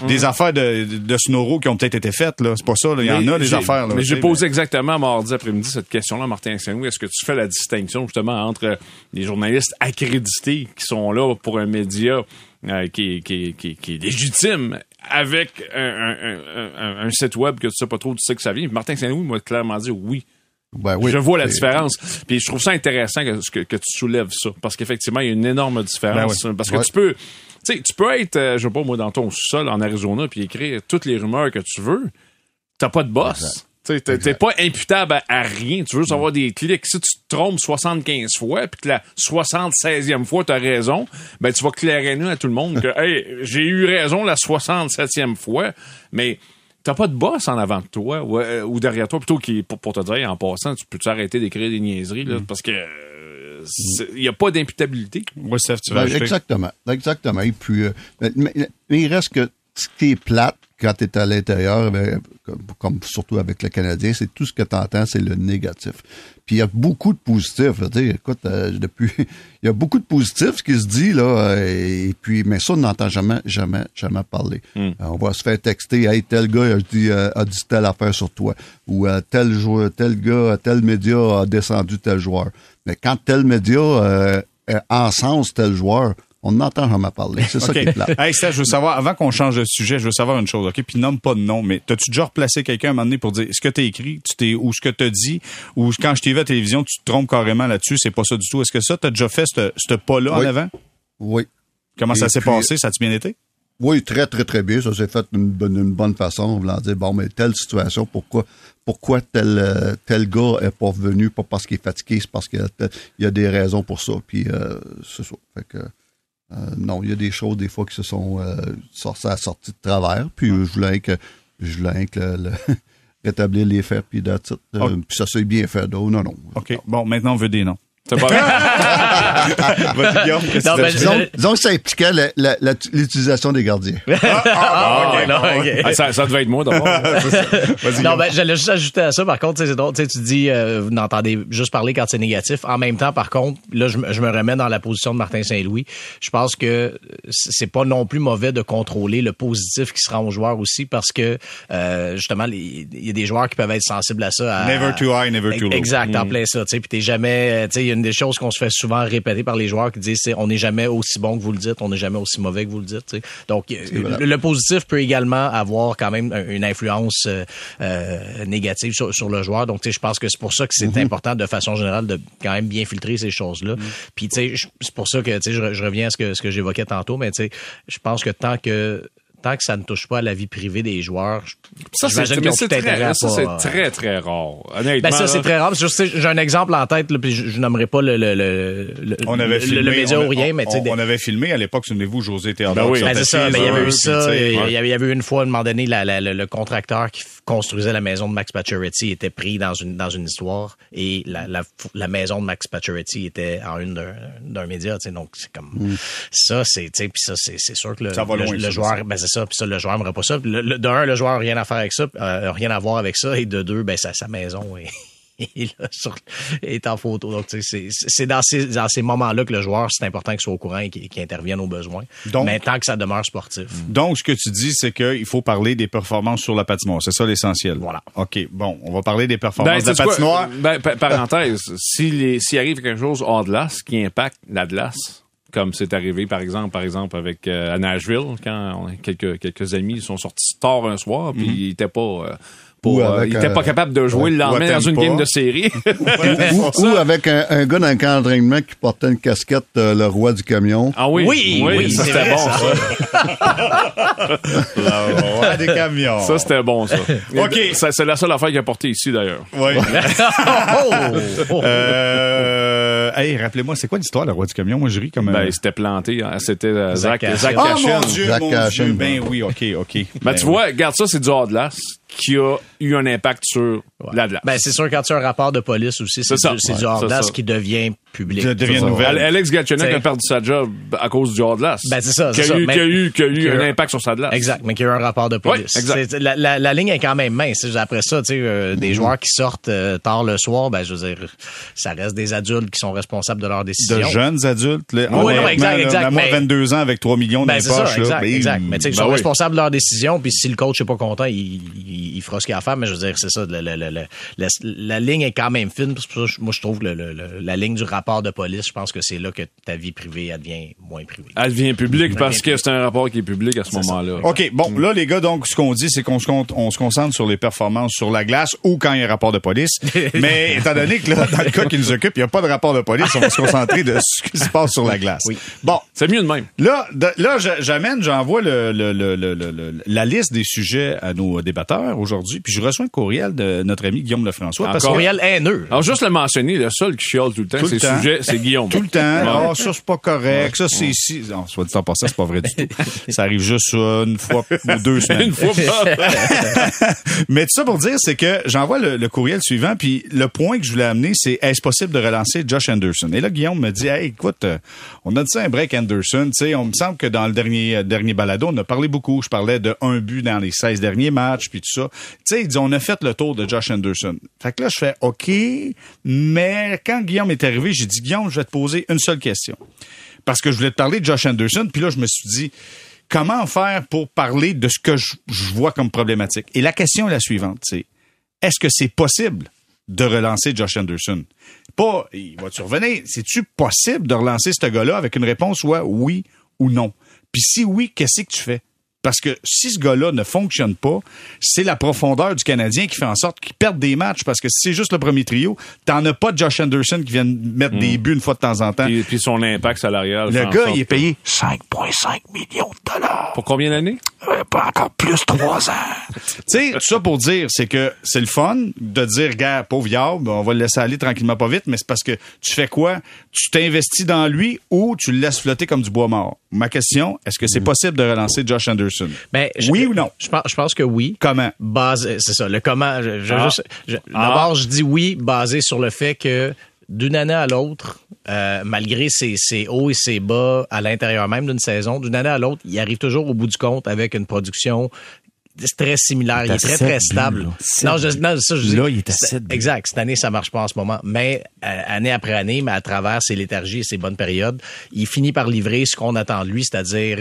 des affaires de Snoro qui ont peut-être été faites. Là. C'est pas ça. Il y en a des affaires. Là, mais j'ai posé exactement mardi après-midi cette question-là, Martin Saint-Louis. Est-ce que tu fais la distinction justement entre les journalistes accrédités qui sont là pour un média qui est légitime avec un site web que tu sais pas trop, tu sais que ça vient. Martin Saint-Louis m'a clairement dit oui. Ben oui, je vois la différence. Puis je trouve ça intéressant que tu soulèves ça. Parce qu'effectivement, il y a une énorme différence. Ben oui. Parce que tu peux être, je sais pas moi, dans ton sous-sol en Arizona puis écrire toutes les rumeurs que tu veux. T'as pas de boss. Exact. T'es pas imputable à rien. Tu veux savoir des clics. Si tu te trompes 75 fois, puis que la 76e fois, t'as raison, ben tu vas clairer à tout le monde que « Hey, j'ai eu raison la 67e fois, mais... » T'as pas de boss en avant de toi ou derrière toi, plutôt pour te dire, en passant, tu peux t'arrêter d'écrire des niaiseries, là, parce que il n'y a pas d'imputabilité. Oui, Steph, tu vas Exactement. Et puis, mais il reste que ce qui est plate quand tu es à l'intérieur, comme surtout avec le Canadien, c'est tout ce que tu entends, c'est le négatif. Puis il y a beaucoup de positifs. Là, écoute, il y a beaucoup de positifs, ce qui se dit, là, et puis, mais ça, on n'entend jamais parler. On va se faire texter, hey, tel gars a dit telle affaire sur toi, ou tel joueur, tel gars, tel média a descendu tel joueur. Mais quand tel média encense tel joueur, on n'entend jamais parler. C'est ça qui est plat. Hey, Steph, je veux savoir, avant qu'on change de sujet, je veux savoir une chose, OK? Puis nomme pas de nom, mais t'as-tu déjà replacé quelqu'un à un moment donné pour dire ce que t'as écrit, ou ce que t'as dit, ou quand je t'ai vu à la télévision, tu te trompes carrément là-dessus, c'est pas ça du tout. Est-ce que ça, t'as déjà fait ce pas-là en avant? Oui. Comment ça s'est passé? Ça a-tu bien été? Oui, très, très, très bien. Ça s'est fait d'une bonne façon. On voulait dire, bon, mais telle situation, pourquoi tel gars n'est pas venu? Pas parce qu'il est fatigué, c'est parce qu'il y a des raisons pour ça. Puis, c'est ça. Fait que, non, il y a des choses des fois qui se sont sorties de travers, puis je voulais que rétablir les faits, puis puis ça s'est bien fait. Non. OK, bon, maintenant on veut des noms. C'est pas vrai. Disons que ça impliquait l'utilisation des gardiens. Okay. Ah, ça devait être moi d'abord. Non, ben, j'allais juste ajouter à ça. Par contre, c'est drôle. Tu dis, vous n'entendez juste parler quand c'est négatif. En même temps, par contre, là, je me remets dans la position de Martin Saint-Louis. Je pense que c'est pas non plus mauvais de contrôler le positif qui se rend aux joueurs aussi, parce que, justement, il y a des joueurs qui peuvent être sensibles à ça. Never too high, never too low. Exact, en plein ça. Puis t'es jamais, tu sais, une des choses qu'on se fait souvent répéter par les joueurs qui disent, c'est on n'est jamais aussi bon que vous le dites, on n'est jamais aussi mauvais que vous le dites. T'sais. Donc, le positif peut également avoir quand même une influence négative sur le joueur. Donc, je pense que c'est pour ça que c'est important de façon générale de quand même bien filtrer ces choses-là. Puis, c'est pour ça que je reviens à ce que j'évoquais tantôt, mais je pense que tant que tant que ça ne touche pas à la vie privée des joueurs, j'imagine qu'ils ont tout intérêt à ça, pas... c'est très, très rare. Honnêtement, ben ça, c'est très rare. J'ai un exemple en tête, là, puis je nommerai pas le média ou rien. On avait filmé à l'époque, souvenez-vous, José Théodore. Ben oui, ben c'est ça. Ben, il y avait eu ça. Il y avait eu une fois, à un moment donné, le contracteur qui construisait la maison de Max Pacioretty était pris dans une histoire et la maison de Max Pacioretty était en une d'un média. Donc, c'est comme... Ça, c'est sûr que le joueur... Ben, c'est ça. Puis ça, le joueur n'aimerait pas ça. De un, le joueur n'a rien à faire avec ça, rien à voir avec ça. Et de deux, ben, sa maison est en photo. Donc, c'est dans ces moments-là que le joueur, c'est important qu'il soit au courant et qu'il intervienne aux besoins. Donc, mais tant que ça demeure sportif. Donc, ce que tu dis, c'est qu'il faut parler des performances sur la patinoire. C'est ça l'essentiel. Voilà. OK. Bon, on va parler des performances de la patinoire. Parenthèse, s'il arrive quelque chose hors glace qui impacte la glace... comme c'est arrivé, par exemple avec à Nashville, quand quelques amis sont sortis tard un soir, puis ils n'étaient pas... il était pas capable de jouer le lendemain dans une game de série. ou avec un gars dans le camp d'entraînement qui portait une casquette le roi du camion. Ah oui, oui ça c'était bon ça. Le roi des camions. Ça c'était bon ça. OK, c'est la seule affaire qu'il a portée ici d'ailleurs. Oui. Hey, rappelez-moi, c'est quoi l'histoire le roi du camion? Moi je ris comme ben, il s'était planté, c'était Zach Cachin. Oh mon Dieu, ben oui, OK. Ben tu vois, regarde ça, c'est du hors de glace qui a eu un impact sur la glace. Ben, c'est sûr, quand tu as un rapport de police aussi, c'est du hors-glace qui devient public. Ça devient nouvelle. Alex Gatchenek a perdu sa job à cause du hors-glace. Ben, c'est ça. Qui a eu un impact sur sa glace. Exact, mais qui a eu un rapport de police. Oui, exact. La ligne est quand même mince. Après ça, tu sais, des joueurs qui sortent tard le soir, ben, je veux dire, ça reste des adultes qui sont responsables de leurs décisions. De jeunes adultes, là. Oui, exact. Moi, 22 ans avec 3 millions dans les poches. Exact. Mais tu sais, ils sont responsables de leurs décisions, puis si le coach n'est pas content, il fera ce qu'il a à faire, mais je veux dire, c'est ça, la ligne est quand même fine, parce que moi, je trouve que la ligne du rapport de police, je pense que c'est là que ta vie privée, elle devient moins privée. Elle devient publique, parce que c'est un rapport qui est public à ce moment-là. OK, bon, là, les gars, donc, ce qu'on dit, c'est qu'on se concentre sur les performances sur la glace ou quand il y a un rapport de police, mais étant donné que là, dans le cas qui nous occupe, il n'y a pas de rapport de police, on va se concentrer de ce qui se passe sur la glace. Oui. Bon. C'est mieux de même. Là, j'envoie la liste des sujets à nos débatteurs aujourd'hui, puis je reçois un courriel de notre ami Guillaume Lefrançois. Un courriel haineux. Alors, juste le mentionner, le seul qui chiale tout le temps, sujet, c'est Guillaume. Tout le temps. Oh, ça, c'est pas correct. Ça, c'est ici. Non, soit dit en passant, c'est pas vrai du tout. Ça arrive juste une fois ou deux semaines. Une fois pas. Mais tout ça pour dire, c'est que j'envoie le courriel suivant, puis le point que je voulais amener, c'est est-ce possible de relancer Josh Anderson? Et là, Guillaume me dit, hey, écoute, on a dit ça un break Anderson. Tu sais, on me semble que dans le dernier balado, on a parlé beaucoup. Je parlais de un but dans les 16 derniers matchs, puis tout ça. Tu sais, il dit, on a fait le tour de Josh Anderson. Fait que là, je fais OK, mais quand Guillaume est arrivé, j'ai dit, Guillaume, je vais te poser une seule question. Parce que je voulais te parler de Josh Anderson, puis là, je me suis dit, comment faire pour parler de ce que je vois comme problématique? Et la question est la suivante, c'est, est-ce que c'est possible de relancer Josh Anderson? Pas, il va-tu revenir? C'est-tu possible de relancer ce gars-là avec une réponse soit oui ou non? Puis si oui, qu'est-ce que tu fais? Parce que si ce gars-là ne fonctionne pas, c'est la profondeur du Canadien qui fait en sorte qu'il perde des matchs. Parce que si c'est juste le premier trio, t'en as pas de Josh Anderson qui vient mettre des buts une fois de temps en temps. Puis son impact salarial. Le gars, il est payé 5,5 millions de dollars. Pour combien d'années? Pas encore plus, 3 ans. Tu sais, tout ça pour dire, c'est que c'est le fun de dire, regarde, pauvre Yab, on va le laisser aller tranquillement pas vite, mais c'est parce que tu fais quoi? Tu t'investis dans lui ou tu le laisses flotter comme du bois mort? Ma question, est-ce que c'est possible de relancer Josh Anderson? Ben, oui ou non? Je pense que oui. Comment? Basé, c'est ça, le comment. D'abord, je dis oui, basé sur le fait que d'une année à l'autre, malgré ses hauts et ses bas à l'intérieur même d'une saison, d'une année à l'autre, il arrive toujours au bout du compte avec une production... C'est très similaire. Il est très, très stable. Là, il est à 7 buts. Exact. Cette année, ça marche pas en ce moment. Mais année après année, mais à travers ses léthargies et ses bonnes périodes, il finit par livrer ce qu'on attend de lui, c'est-à-dire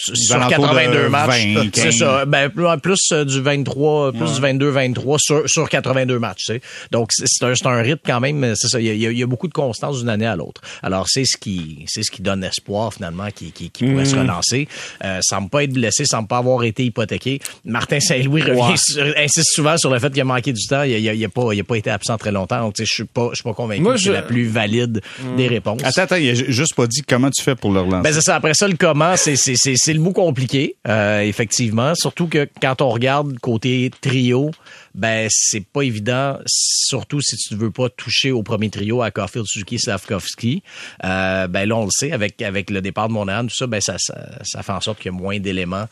sur 82 matchs. 20, c'est ça. Ben, plus du 23, plus du 22-23 sur 82 matchs. Tu sais. Donc, c'est un rythme quand même. C'est ça. Il y a beaucoup de constance d'une année à l'autre. Alors, c'est ce qui donne espoir, finalement, qui pourrait se relancer. Semble pas être blessé, semble pas avoir été hypothéqué. Martin Saint-Louis revient insiste souvent sur le fait qu'il a manqué du temps. Il a pas été absent très longtemps. Donc, je suis pas convaincu que c'est la plus valide des réponses. Attends, il a juste pas dit comment tu fais pour le relancer. Ben, c'est ça. Après ça, le comment, c'est le mot compliqué, effectivement. Surtout que quand on regarde côté trio, ben, c'est pas évident, surtout si tu ne veux pas toucher au premier trio à Caufield, Suzuki, Slafkovský. Ben, là, on le sait, avec le départ de Monahan, tout ça, ben, ça fait en sorte qu'il y a moins d'éléments.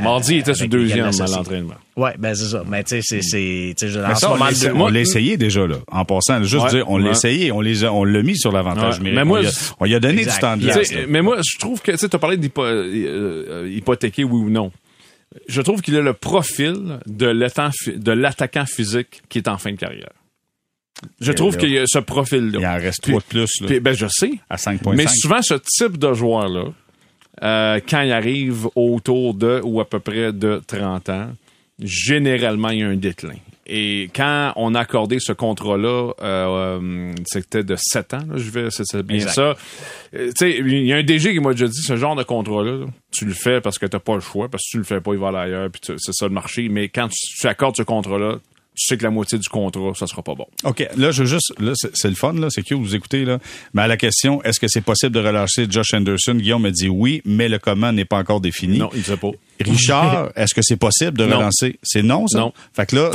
Mardi, il était sur deuxième à l'entraînement. Ouais, ben, c'est ça. Mais, tu sais, on l'a essayé déjà, là. En passant, juste dire, on l'a essayé, on l'a mis sur l'avantage numérique. Mais moi, on lui a donné du temps de glace. Mais moi, je trouve que, tu sais, t'as parlé d'hypothéquer, oui ou non. Je trouve qu'il a le profil de l'attaquant physique qui est en fin de carrière. Je trouve qu'il y a ce profil-là. Il en reste trois de plus. Là. Ben, je sais. À 5,5. Mais souvent, ce type de joueur-là, quand il arrive autour de ou à peu près de 30 ans, généralement, il y a un déclin. Et quand on a accordé ce contrat-là, c'était de 7 ans, là, c'est bien exact. Ça. Tu sais, il y a un DG qui m'a déjà dit, ce genre de contrat-là, là, tu le fais parce que t'as pas le choix, parce que tu le fais pas, il va aller ailleurs, puis c'est ça le marché. Mais quand tu accordes ce contrat-là, tu sais que la moitié du contrat, ça sera pas bon. OK. Là, c'est le fun, là. C'est cute, vous écoutez, là. Mais à la question, est-ce que c'est possible de relâcher Josh Anderson? Guillaume me dit oui, mais le comment n'est pas encore défini. Non, il ne sait pas. Richard, est-ce que c'est possible de relancer? Non. C'est non, ça? Non. Fait que là,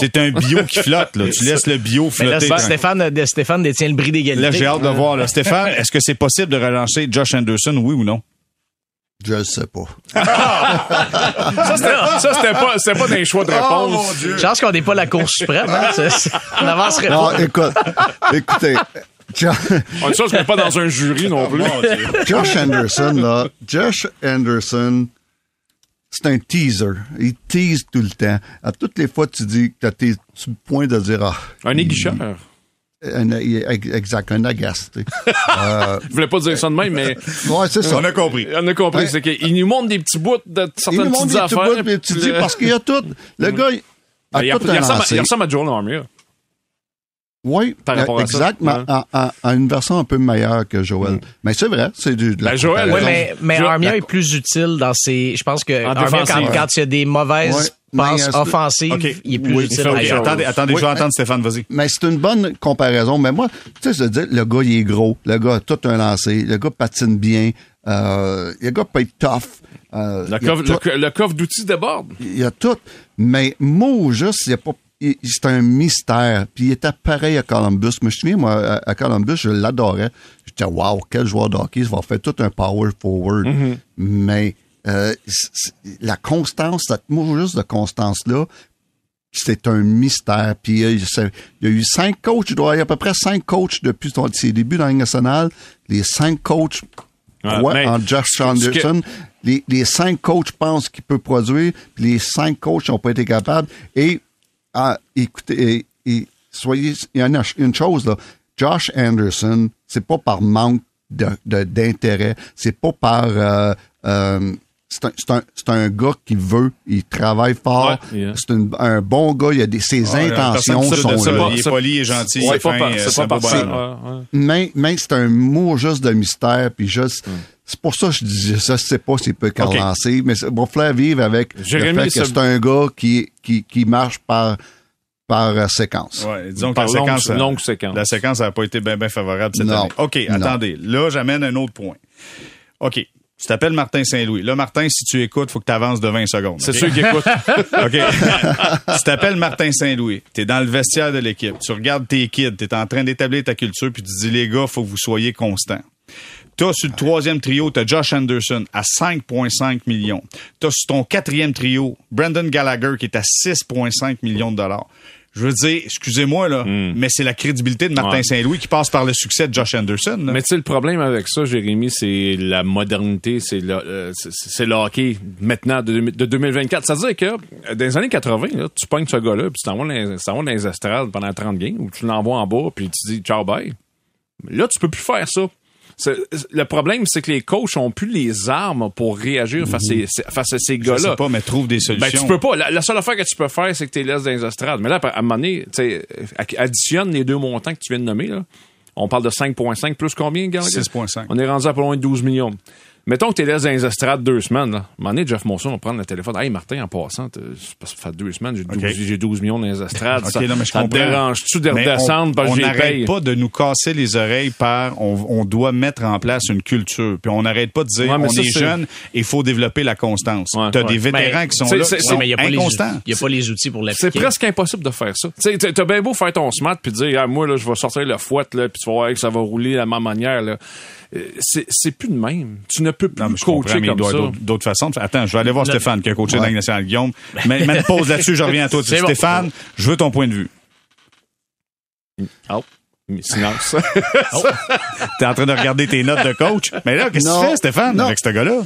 c'est un bio qui flotte, là. Tu laisses le bio flotter. Là, Stéphane détient le bris d'égalité. Là, j'ai hâte de voir, là. Stéphane, est-ce que c'est possible de relancer Josh Anderson, oui ou non? Je le sais pas. C'était pas d'un choix de réponse. Oh, mon Dieu. Je pense qu'on n'est pas la Cour suprême. On avancerait pas. Non, écoutez. On est sûr qu'on n'est pas dans un jury non plus. Josh Anderson, c'est un teaser. Il tease tout le temps. À toutes les fois, tu dis que tu as le point de dire... un aiguicheur. Exact, un agace. Je voulais pas dire ça de même, mais... Ouais, c'est ça. On a compris. C'est qu'il nous montre des petits bouts de certaines petites affaires. Il nous montre des petits bouts, parce qu'il y a tout. Le gars, il ressemble à Joel Armia. Oui, exact, mais à une version un peu meilleure que Joel. Mais c'est vrai, c'est de la Joel, mais Armia est plus utile dans ses... Je pense que Armia, quand il y a des mauvaises... passe offensive, okay. Il est plus utile. Okay. Attendez, je vais entendre Stéphane, vas-y. Mais c'est une bonne comparaison. Mais moi, tu sais, je dis, le gars, il est gros. Le gars a tout un lancer. Le gars patine bien. Le gars peut être tough. Le coffre d'outils déborde. Il y a tout. Mais moi, juste, c'est un mystère. Puis il était pareil à Columbus. Mais je me souviens, moi, à Columbus, je l'adorais. Je disais, wow, quel joueur de hockey. Il va faire tout un power forward. Mm-hmm. Mais... la constance, cette mot juste de constance-là, c'est un mystère. Puis il y a eu 5 coachs, il y a à peu près 5 coachs depuis ses débuts dans la Ligue nationale. Les 5 coachs en Josh Anderson. Les 5 coachs pensent qu'il peut produire, puis les 5 coachs n'ont pas été capables. Et écoutez, soyez, il y en a une chose, là. Josh Anderson, c'est pas par manque d'intérêt, c'est pas par... C'est un gars qui veut, il travaille fort, c'est un bon gars, il a ses intentions sont là. Il est poli, il est gentil, il est fin, c'est pas parti. Mais c'est un mot juste de mystère, puis juste... C'est pour ça que je disais ça, je sais pas s'il peut relancer, mais il va falloir vivre avec le fait que c'est un gars qui marche par séquence. Oui, disons que la séquence n'a pas été bien favorable cette année. OK, attendez, là j'amène un autre point. OK. Tu t'appelles Martin Saint-Louis. Là, Martin, si tu écoutes, faut que tu avances de 20 secondes. Okay? C'est sûr qu'il écoute. OK. Tu t'appelles Martin Saint-Louis. T'es dans le vestiaire de l'équipe. Tu regardes tes kids. T'es en train d'établir ta culture puis tu dis, les gars, faut que vous soyez constants. T'as sur le troisième trio, t'as Josh Anderson à 5,5 millions. T'as sur ton quatrième trio, Brendan Gallagher qui est à 6,5 millions de dollars. Je veux dire, excusez-moi, là, mais c'est la crédibilité de Martin Saint-Louis qui passe par le succès de Josh Anderson. Là. Mais tu sais, le problème avec ça, Jérémy, c'est la modernité, c'est le hockey maintenant de 2024. C'est-à-dire que dans les années 80, là, tu pognes ce gars-là, puis tu t'envoies dans les estrades pendant 30 games, ou tu l'envoies en bas, puis tu dis « ciao, bye ». Là, tu peux plus faire ça. Le problème, c'est que les coachs ont plus les armes pour réagir face à ces gars-là. Je sais pas, mais trouve des solutions. Ben, tu peux pas. La seule affaire que tu peux faire, c'est que tu les laisses dans les estrades. Mais là, à un moment donné, additionne les deux montants que tu viens de nommer, là. On parle de 5,5 plus combien, Gallagher? 6,5. On est rendu à pas loin de 12 millions. Mettons que tu es là dans les estrades 2 semaines. Là. À un moment donné, Jeff Monson va prendre le téléphone. « Hey, Martin, en passant, ça fait 2 semaines, j'ai 12 millions dans les estrades. Okay, non, ça te dérange-tu de redescendre parce que j'ai payé? » On n'arrête pas de nous casser les oreilles par on doit mettre en place une culture. Puis on n'arrête pas de dire on est jeune et il faut développer la constance. Ouais, tu as des vétérans qui sont là, qui sont inconstants. Il n'y a pas les outils pour l'appliquer. C'est presque impossible de faire ça. Tu as bien beau faire ton smart puis dire « Moi, là, je vais sortir le fouet puis tu vas voir que ça va rouler à ma manière. » C'est plus de même. Tu ne peux plus coacher comme ça. D'autres façons. Attends, je vais aller voir Stéphane qui a coaché dans la Ligue nationale, Guillaume. Mais mets une pause là-dessus, je reviens à toi. Stéphane, je veux ton point de vue. Oh. Silence. Oh. T'es en train de regarder tes notes de coach. Mais là, qu'est-ce que tu fais, Stéphane, avec ce gars-là?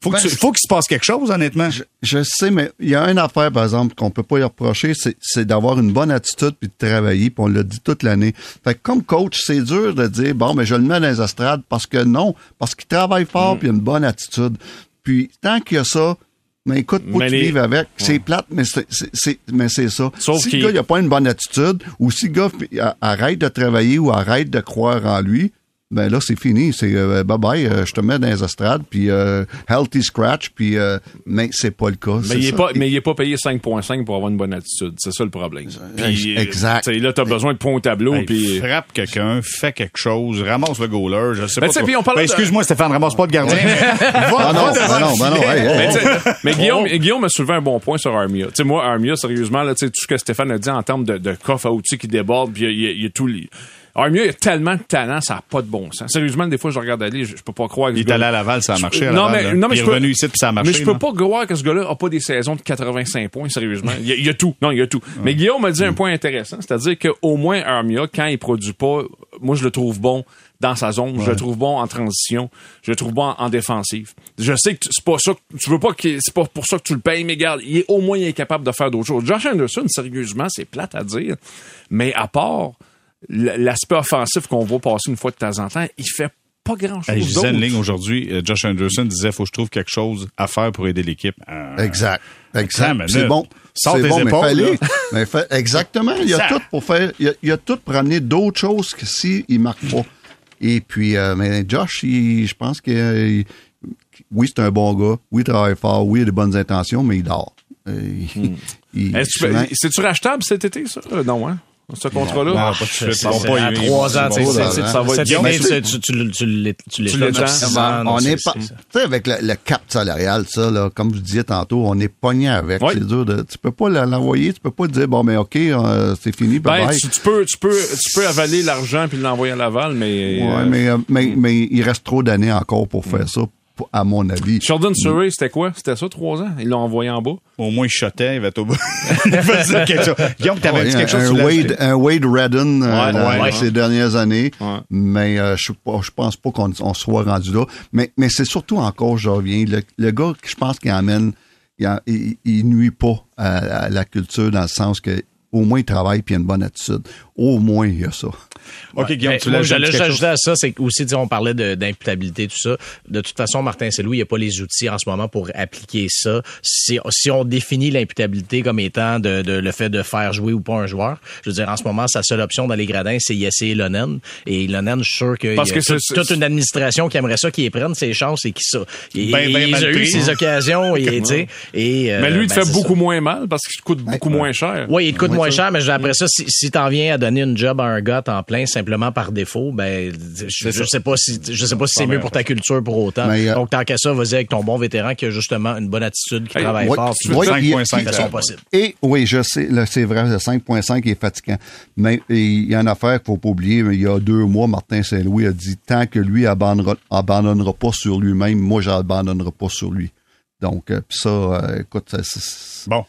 Faut qu'il se passe quelque chose, honnêtement. Je sais, mais il y a une affaire, par exemple, qu'on peut pas y reprocher, c'est d'avoir une bonne attitude puis de travailler, puis on l'a dit toute l'année. Fait que comme coach, c'est dur de dire, bon, mais je le mets dans les estrades parce qu'il travaille fort puis il a une bonne attitude. Puis tant qu'il y a ça, mais écoute, tu vives avec, c'est plate, mais c'est ça. Sauf si le gars, il a pas une bonne attitude, ou si le gars arrête de travailler ou arrête de croire en lui, ben là, c'est fini. C'est bye-bye, je te mets dans les estrades, puis healthy scratch, puis mais c'est pas le cas. Mais il n'est pas payé 5,5 pour avoir une bonne attitude. C'est ça le problème. Pis, exact. Là, tu as besoin de points au tableau. Puis frappe quelqu'un, fais quelque chose, ramasse le goaler, je sais pas. Excuse-moi, Stéphane, ramasse pas de gardien. Non. Mais Guillaume a soulevé un bon point sur Armia. T'sais, moi, Armia, sérieusement, là, tout ce que Stéphane a dit en termes de coffre à outils qui déborde, puis il y a tout... Armia, il y a tellement de talent, ça n'a pas de bon sens. Sérieusement, des fois, je regarde aller, je peux pas croire que ce gars-là... Il est allé à Laval, ça a marché à Laval. Non, mais il est revenu ici, puis ça a marché. Mais je peux pas croire que ce gars-là a pas des saisons de 85 points, sérieusement. Il y a tout. Non, il y a tout. Mais Guillaume m'a dit un point intéressant, c'est-à-dire qu'au moins, Armia, quand il produit pas, moi, je le trouve bon dans sa zone, je le trouve bon en transition, je le trouve bon en défensive. Je sais que c'est pas ça que tu veux pas c'est pas pour ça que tu le payes, mais regarde, il est au moins incapable de faire d'autres choses. Josh Anderson, sérieusement, c'est plate à dire, mais à part l'aspect offensif qu'on voit passer une fois de temps en temps, il fait pas grand-chose d'autre. Je disais une ligne aujourd'hui, Josh Anderson disait, faut que je trouve quelque chose à faire pour aider l'équipe. Exact. C'est bon. Sors tes épaules. Mais exactement. Il y a tout pour faire, il y a tout pour amener d'autres choses que si il marque pas. Et puis, mais Josh, je pense que, oui, c'est un bon gars. Oui, il travaille fort. Oui, il a des bonnes intentions, mais il dort. C'est-tu rachetable cet été, ça? Non, hein? Ce contrat-là, pas à 3 ans, ça va être bien. On est pas, tu sais, avec le cap salarial, ça, là, comme je disais tantôt, on est pogné avec. Oui. C'est dur de, tu peux pas l'envoyer, tu peux pas dire, bon, mais ok, c'est fini, bye-bye. Tu peux avaler l'argent puis l'envoyer à Laval, mais. Ouais, mais il reste trop d'années encore pour faire ça. À mon avis. Jordan Surrey, c'était quoi? C'était ça, 3 ans? Ils l'ont envoyé en bas? Au moins, il shotait, il va être au bas. Il faisait quelque chose. Guillaume, t'avais dit quelque chose? Un Wade Redden ces dernières années. Ouais. Mais je pense pas qu'on soit rendu là. Mais c'est surtout encore, je reviens, le gars que je pense qu'il amène, il nuit pas à la culture dans le sens que au moins, il travaille puis il a une bonne attitude. Au moins, il y a ça. OK, Guillaume, tu l'as dit. J'ajoutais à ça, c'est aussi, on parlait d'imputabilité, tout ça. De toute façon, Martin Saint-Louis, il n'y a pas les outils en ce moment pour appliquer ça. Si on définit l'imputabilité comme étant le fait de faire jouer ou pas un joueur, je veux dire, en ce moment, sa seule option dans les gradins, c'est essayer Ylönen. Et Ylönen, je suis sûr qu'il y a toute une administration qui aimerait ça, qu'il prenne ses chances et qu'il ça. Il a eu ses occasions. Mais lui, il te fait beaucoup moins mal parce qu'il coûte beaucoup moins cher. Oui, il te coûte moins cher, mais après ça, si t'en viens à donner une job à un gars en plein simplement par défaut, ben je sais pas si c'est mieux pour ta culture pour autant. Donc tant qu'à ça, vas-y avec ton bon vétéran qui a justement une bonne attitude, qui travaille fort, puis 5,5 de façon possible. Et oui, je sais, là, c'est vrai, le 5,5 est fatigant. Mais il y a une affaire qu'il ne faut pas oublier. Il y a 2 mois, Martin Saint-Louis a dit tant que lui abandonnera pas sur lui-même, moi j'abandonnerai pas sur lui. Donc ça, écoute, c'est bon.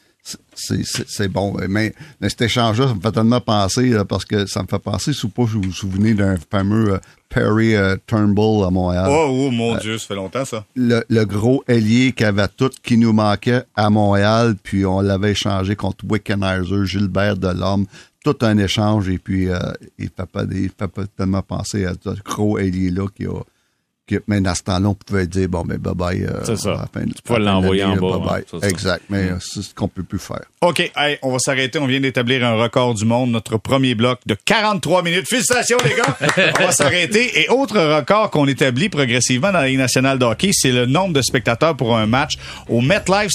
C'est bon. Mais cet échange-là, ça me fait tellement penser, parce que ça me fait penser, vous vous souvenez d'un fameux Perry Turnbull à Montréal. Oh, mon Dieu, ça fait longtemps, ça. Le gros ailier qui avait tout qui nous manquait à Montréal, puis on l'avait échangé contre Wickenheiser, Gilbert Delhomme, tout un échange, et puis il fait tellement penser à ce gros ailier-là qui a mais dans ce temps-là, on pouvait dire, bon, mais bye-bye. C'est ça. Tu pouvais l'envoyer en bas. Bye-bye. Hein, exact, mais c'est ce qu'on peut plus faire. OK, hey, on va s'arrêter. On vient d'établir un record du monde, notre premier bloc de 43 minutes. Félicitations, les gars! On va s'arrêter. Et autre record qu'on établit progressivement dans la Ligue nationale de hockey, c'est le nombre de spectateurs pour un match. Au MetLife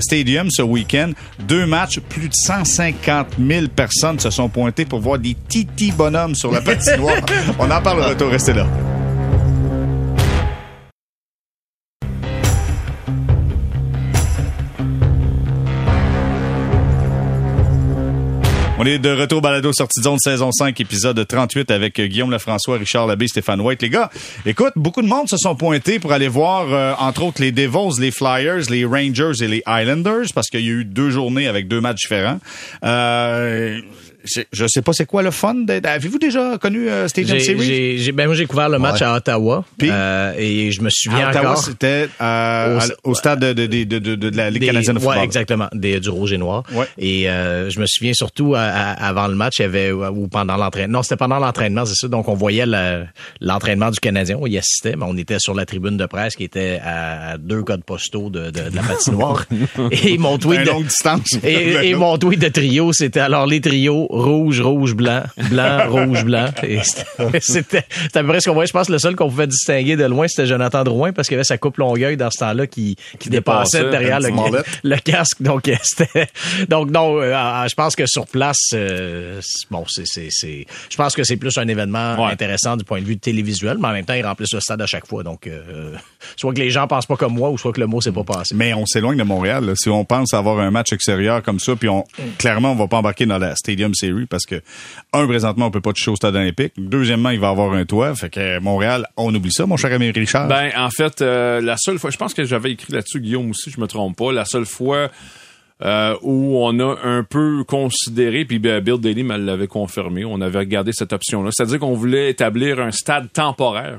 Stadium ce week-end, 2 matchs, plus de 150 000 personnes se sont pointées pour voir des titi bonhommes sur la patinoire. On en parle au retour, restez là. On est de retour Balado Sortie de zone, saison 5, épisode 38, avec Guillaume Lefrançois, Richard Labbé, Stéphane Waite. Les gars, écoute, beaucoup de monde se sont pointés pour aller voir, entre autres, les Devils, les Flyers, les Rangers et les Islanders, parce qu'il y a eu 2 journées avec 2 matchs différents. Je sais pas c'est quoi le fun. Avez-vous déjà connu Stadium Series? Moi, j'ai couvert le match à Ottawa. Puis, et je me souviens Ottawa, encore... c'était au stade de la Ligue canadienne de football. Oui, exactement, du Rouge et Noir. Ouais. Et je me souviens surtout, avant le match, il y avait, ou pendant l'entraînement. Non, c'était pendant l'entraînement, c'est ça. Donc, on voyait l'entraînement du Canadien. On y assistait, mais on était sur la tribune de presse qui était à 2 codes postaux de la patinoire. Et mon tweet longue distance. Et mon tweet de trio, c'était alors les trios rouge, rouge, blanc, blanc, rouge, blanc. Et c'était à peu près ce qu'on voyait. Je pense que le seul qu'on pouvait distinguer de loin, c'était Jonathan Drouin, parce qu'il y avait sa coupe Longueuil dans ce temps-là qui dépassait derrière le casque. Donc, non, je pense que sur place, je pense que c'est plus un événement intéressant du point de vue télévisuel, mais en même temps, ils remplissent le stade à chaque fois. Donc, soit que les gens pensent pas comme moi, ou soit que le mot s'est pas passé. Mais on s'éloigne de Montréal, là. Si on pense avoir un match extérieur comme ça, puis clairement, on va pas embarquer dans la Stadium Series, parce que, présentement, on peut pas toucher au stade olympique. Deuxièmement, il va avoir un toit. Fait que Montréal, on oublie ça, mon cher ami Richard. Ben, en fait, la seule fois, je pense que j'avais écrit là-dessus, Guillaume aussi, je me trompe pas, la seule fois où on a un peu considéré, puis Bill Daly me l'avait confirmé, on avait regardé cette option-là. C'est-à-dire qu'on voulait établir un stade temporaire.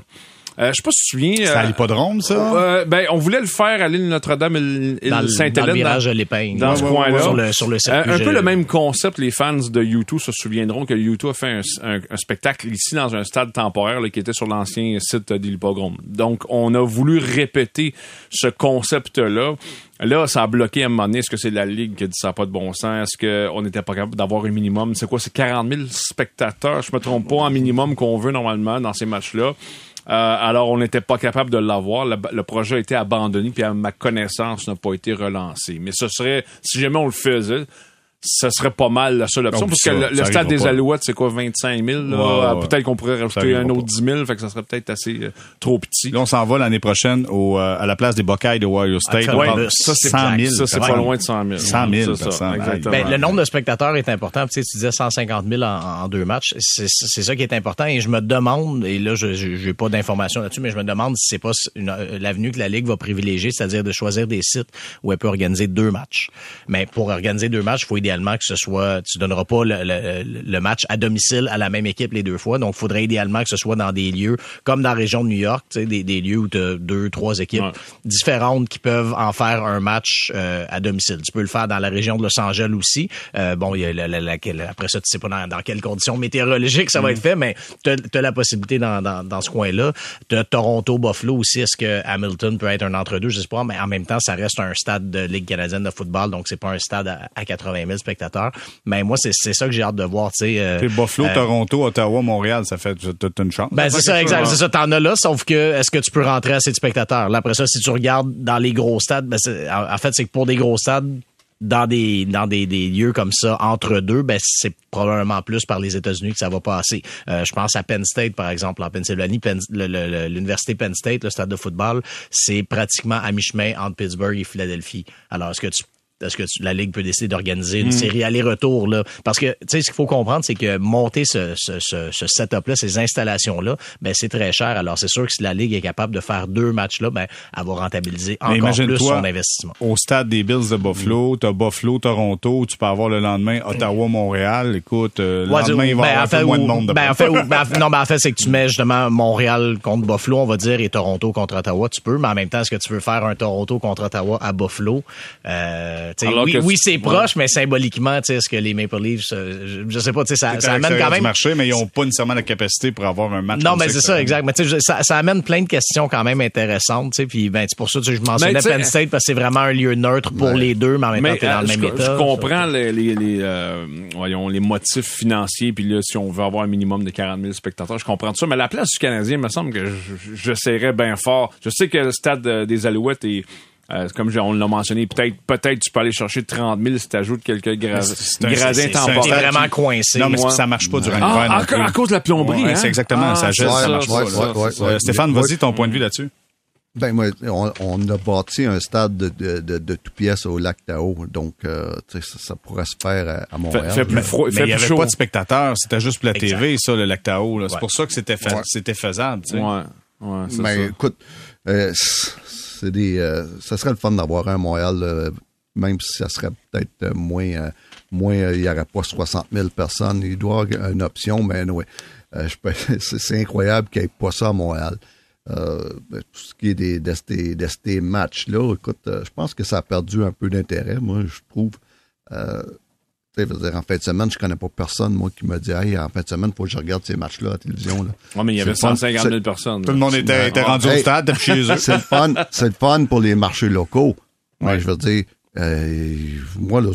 Je sais pas si tu te souviens. C'était à l'hippodrome, ça? On voulait le faire à l'île Notre-Dame et Sainte-Hélène. Dans le virage de l'Épingle. Dans ce coin-là. Sur le circuit. Un peu le même concept. Les fans de U2 se souviendront que U2 a fait un spectacle ici dans un stade temporaire, là, qui était sur l'ancien site de l'hippodrome. Donc, on a voulu répéter ce concept-là. Là, ça a bloqué à un moment donné. Est-ce que c'est la Ligue qui a dit ça n'a pas de bon sens? Est-ce qu'on n'était pas capable d'avoir un minimum? C'est quoi? C'est 40 000 spectateurs, je me trompe pas, en minimum qu'on veut normalement dans ces matchs-là. Alors, on n'était pas capable de l'avoir. Le projet a été abandonné, puis à ma connaissance, n'a pas été relancé. Mais ce serait, si jamais on le faisait, ce serait pas mal la seule option. Parce que le stade des Alouettes, c'est quoi, 25 000? Là, peut-être qu'on pourrait rajouter un autre 10 000, fait que ça serait peut-être assez trop petit. Là, on s'en va l'année prochaine à la place des Buckeyes de Warrior State. Ça, c'est 100 000. Ça, c'est pas loin de 100 000. 100 000, c'est ça. Exactement. Ben, le nombre de spectateurs est important. Tu sais, tu disais 150 000 en 2 matchs. C'est ça qui est important. Et je me demande, et là, je n'ai pas d'informations là-dessus, mais je me demande si c'est pas l'avenue que la Ligue va privilégier, c'est-à-dire de choisir des sites où elle peut organiser 2 matchs. Mais pour organiser 2 matchs, il faut idéalement que ce soit, tu donneras pas le match à domicile à la même équipe les 2 fois, donc il faudrait idéalement que ce soit dans des lieux comme dans la région de New York, tu sais, des lieux où tu as 2-3 équipes différentes qui peuvent en faire un match à domicile. Tu peux le faire dans la région de Los Angeles aussi. Il y a après ça, tu sais pas dans quelles conditions météorologiques ça va être fait, mais tu as la possibilité dans ce coin-là. Tu as Toronto, Buffalo aussi. Est-ce que Hamilton peut être un entre-deux? Je sais pas, mais en même temps, ça reste un stade de Ligue canadienne de football, donc c'est pas un stade à 80 000 spectateurs. Mais moi, c'est ça que j'ai hâte de voir. Buffalo, Toronto, Ottawa, Montréal, ça fait toute une chance. Ben, c'est ça, exact. C'est ça, t'en as là, sauf que est-ce que tu peux rentrer assez de spectateurs? Là, après ça, si tu regardes dans les gros stades, en fait, c'est que pour des gros stades, dans des lieux comme ça, entre deux, c'est probablement plus par les États-Unis que ça va passer. Je pense à Penn State, par exemple, en Pennsylvanie. L'université Penn State, le stade de football, c'est pratiquement à mi-chemin entre Pittsburgh et Philadelphie. Alors, est-ce que la Ligue peut décider d'organiser une série aller-retour, là? Parce que, tu sais, ce qu'il faut comprendre, c'est que monter ce setup-là, ces installations-là, c'est très cher. Alors, c'est sûr que si la Ligue est capable de faire 2 matchs-là, elle va rentabiliser encore plus son investissement. Au stade des Bills de Buffalo, t'as Buffalo, Toronto, tu peux avoir le lendemain Ottawa, Montréal. Écoute, le lendemain, il va y avoir moins de monde. En fait, c'est que tu mets justement Montréal contre Buffalo, on va dire, et Toronto contre Ottawa, tu peux, mais en même temps, est-ce que tu veux faire un Toronto contre Ottawa à Buffalo? Oui, c'est proche, mais symboliquement, tu sais, ce que les Maple Leafs, je sais pas, tu sais, ça amène quand même. Marché, mais ils ont pas nécessairement la capacité pour avoir un match. Non, mais c'est ça, exact. Mais tu sais, ça amène plein de questions quand même intéressantes, tu sais. Puis ben, c'est pour ça que je mentionnais Penn State parce que c'est vraiment un lieu neutre pour les deux, mais en même temps, t'es dans le même état. Je comprends les motifs financiers, puis là, si on veut avoir un minimum de 40 000 spectateurs, je comprends ça. Mais la place du Canadien, il me semble que j'essaierais bien fort. Je sais que le stade des Alouettes est comme on l'a mentionné, peut-être tu peux aller chercher 30 000 si tu ajoutes quelques gradins temporaires. C'est vraiment coincé. Non, mais ça marche pas durant l'hiver. À cause de la plomberie. Ouais, hein? C'est exactement ça. Stéphane, vas-y, ton point de vue là-dessus. Ben moi, on a bâti un stade de toutes pièces au lac Tao, donc ça pourrait se faire à Montréal. Fait plus froid, mais il y avait pas de spectateurs, c'était juste pour la TV, ça, le lac Tao. C'est pour ça que c'était faisable. Ouais, c'est ça. Écoute, ça serait le fun d'avoir un Montréal, même si ça serait peut-être moins, il n'y aurait pas 60 000 personnes. Il doit y avoir une option, mais anyway, c'est incroyable qu'il n'y ait pas ça à Montréal. Tout ce qui est de ces matchs-là, écoute, je pense que ça a perdu un peu d'intérêt, moi, je trouve. En fin de semaine, je connais pas personne, moi, qui me dit, hey, en fin de semaine, faut que je regarde ces matchs-là à la télévision, là. Ouais, mais il y avait 150 000 personnes. Tout le monde était rendu au stade depuis chez eux. C'est le fun pour les marchés locaux. Ouais. Ouais, je veux dire, moi, là,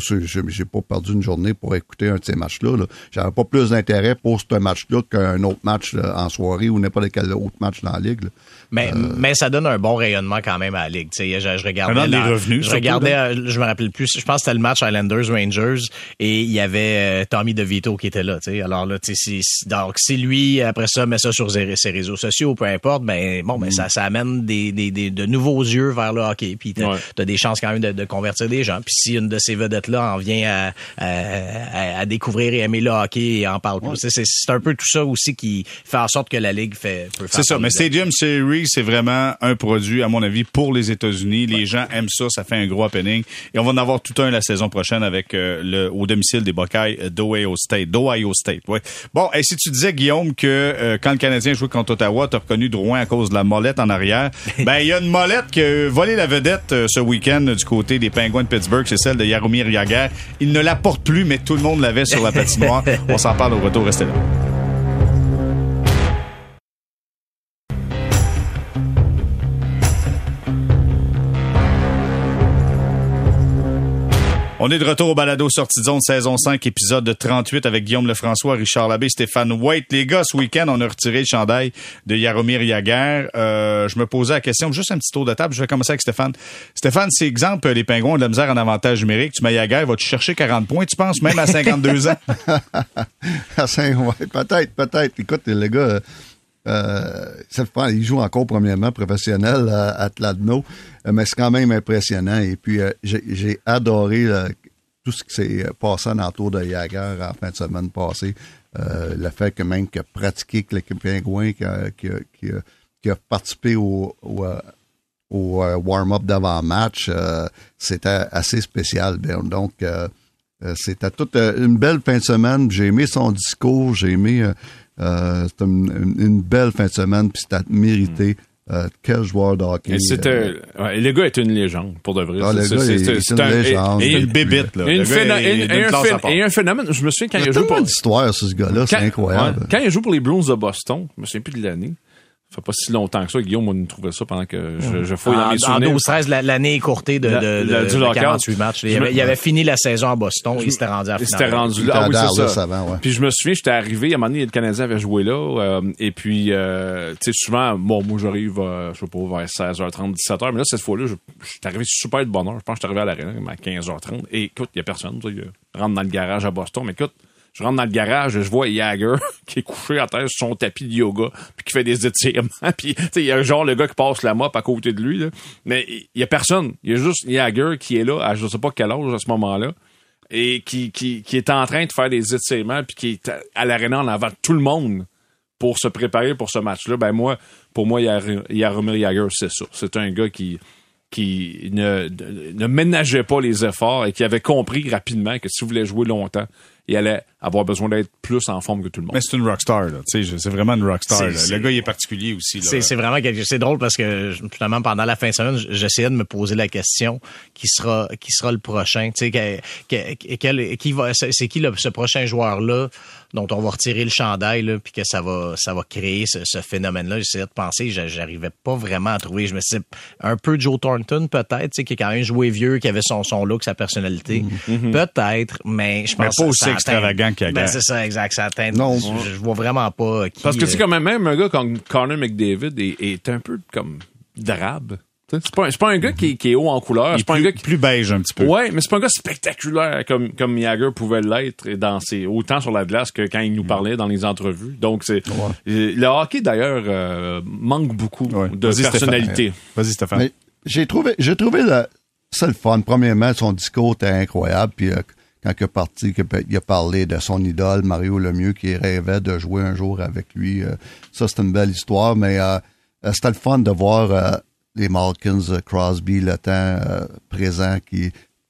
j'ai pas perdu une journée pour écouter un de ces matchs-là, là. J'avais pas plus d'intérêt pour ce match-là qu'un autre match là, en soirée ou n'importe quel autre match dans la ligue, là. Mais ça donne un bon rayonnement quand même à la ligue. Je regardais les revenus. Je me rappelle plus. Je pense que c'était le match Islanders Rangers et il y avait Tommy DeVito qui était là. T'sais. Alors là, donc si lui après ça met ça sur ses réseaux sociaux, peu importe, ça amène de nouveaux yeux vers le hockey. Puis t'as des chances quand même de convertir des gens. Puis si une de ces vedettes là en vient à découvrir et aimer le hockey et en parle plus, c'est un peu tout ça aussi qui fait en sorte que la ligue peut faire. C'est ça. Mais Stadium Series, c'est vraiment un produit, à mon avis, pour les États-Unis. Les gens aiment ça, ça fait un gros happening. Et on va en avoir tout un la saison prochaine avec au domicile des Buckeyes d'Ohio State. Ouais. Bon, et si tu disais, Guillaume, que quand le Canadien jouait contre Ottawa, t'as reconnu Drouin à cause de la molette en arrière. Ben, il y a une molette qui a volé la vedette ce week-end du côté des Penguins de Pittsburgh. C'est celle de Jaromir Jagr. Il ne la porte plus, mais tout le monde l'avait sur la patinoire. On s'en parle au retour. Restez là. On est de retour au Balado Sortie de zone, saison 5, épisode 38, avec Guillaume Lefrançois, Richard Labbé, Stéphane Waite. Les gars, ce week-end, on a retiré le chandail de Jaromir Jagr. Je me posais la question, juste un petit tour de table, je vais commencer avec Stéphane. Stéphane, c'est exemple, les Pingouins ont de la misère en avantage numérique. Tu mets Jagr, vas-tu chercher 40 points, tu penses, même à 52 ans? Peut-être. Écoute, les gars, il joue encore premièrement professionnel à Tladno, mais c'est quand même impressionnant. Et puis, j'ai adoré tout ce qui s'est passé en entour de Jagr en fin de semaine passée. Le fait que même qu'il a pratiqué avec l'équipe Pingouin, qu'il a participé au warm-up d'avant-match, c'était assez spécial. Donc, c'était toute une belle fin de semaine. J'ai aimé son discours, j'ai aimé... c'était une belle fin de semaine, puis c'était mérité. Quel joueur de hockey. Le gars est une légende, pour de vrai. C'est une légende. Et une bébite, là. Et un phénomène. Je me souviens quand il joue pour... d'histoire sur ce gars-là, c'est incroyable. Quand il joue pour les Blues de Boston, je me souviens plus de l'année. Ça fait pas si longtemps que ça. Guillaume, on nous trouvait ça pendant que je fouille dans mes souvenirs. En 2013, l'année écourtée de 48 matchs. Il avait fini la saison à Boston et il s'était rendu à la finale. Il s'était rendu là, oui, c'est ça. Puis je me souviens, j'étais arrivé, à un moment donné, le Canadien avait joué là. Et puis, tu sais, souvent, moi, j'arrive, je sais pas, vers 16h30, 17h. Mais là, cette fois-là, je suis arrivé super de bonne heure. Je pense que je suis arrivé à l'aréna à 15h30. Et écoute, il y a personne. Je rentre dans le garage à Boston. Mais écoute, je rentre dans le garage et je vois Jagr qui est couché à terre sur son tapis de yoga puis qui fait des étirements. Puis tu sais, il y a genre le gars qui passe la mop à côté de lui là. Mais il y a personne, il y a juste Jagr qui est là à je sais pas quel âge à ce moment-là et qui est en train de faire des étirements puis qui est à l'aréna en avant de tout le monde pour se préparer pour ce match-là. Ben moi, pour moi, Jaromir Jagr, c'est ça. C'est un gars qui ne ménageait pas les efforts et qui avait compris rapidement que si vous voulez jouer longtemps, il allait avoir besoin d'être plus en forme que tout le monde. Mais c'est une rockstar, là. Tu sais, c'est vraiment une rockstar. Le gars, il est particulier aussi, là. C'est vraiment quelque chose. C'est drôle parce que, finalement, pendant la fin de semaine, j'essayais de me poser la question qui sera le prochain. Tu sais, ce prochain joueur-là dont on va retirer le chandail, là, puis que ça va créer ce phénomène-là. J'essayais de penser, j'arrivais pas vraiment à trouver. Je me suis dit, un peu Joe Thornton, peut-être, tu sais, qui est quand même joué vieux, qui avait son look, sa personnalité. Mm-hmm. Peut-être, mais je pense que pas aussi extravagant qu'il a gagné. Ben, c'est ça, exact. Ça atteint. Non. Je vois vraiment pas qui. Parce que c'est quand même un gars comme Connor McDavid est un peu comme drabe. C'est pas un gars qui est haut en couleur. Il est plus beige un petit peu. Ouais, mais c'est pas un gars spectaculaire comme Jagr pouvait l'être autant sur la glace que quand il nous parlait dans les entrevues. Donc le hockey d'ailleurs manque beaucoup de personnalité. Vas-y Stéphane. Mais j'ai trouvé c'est le fun. Premièrement, son discours était incroyable. Puis quand il a parlé de son idole Mario Lemieux qui rêvait de jouer un jour avec lui, ça c'est une belle histoire. Mais c'était le fun de voir. Les Malkins, Crosby, le temps présent,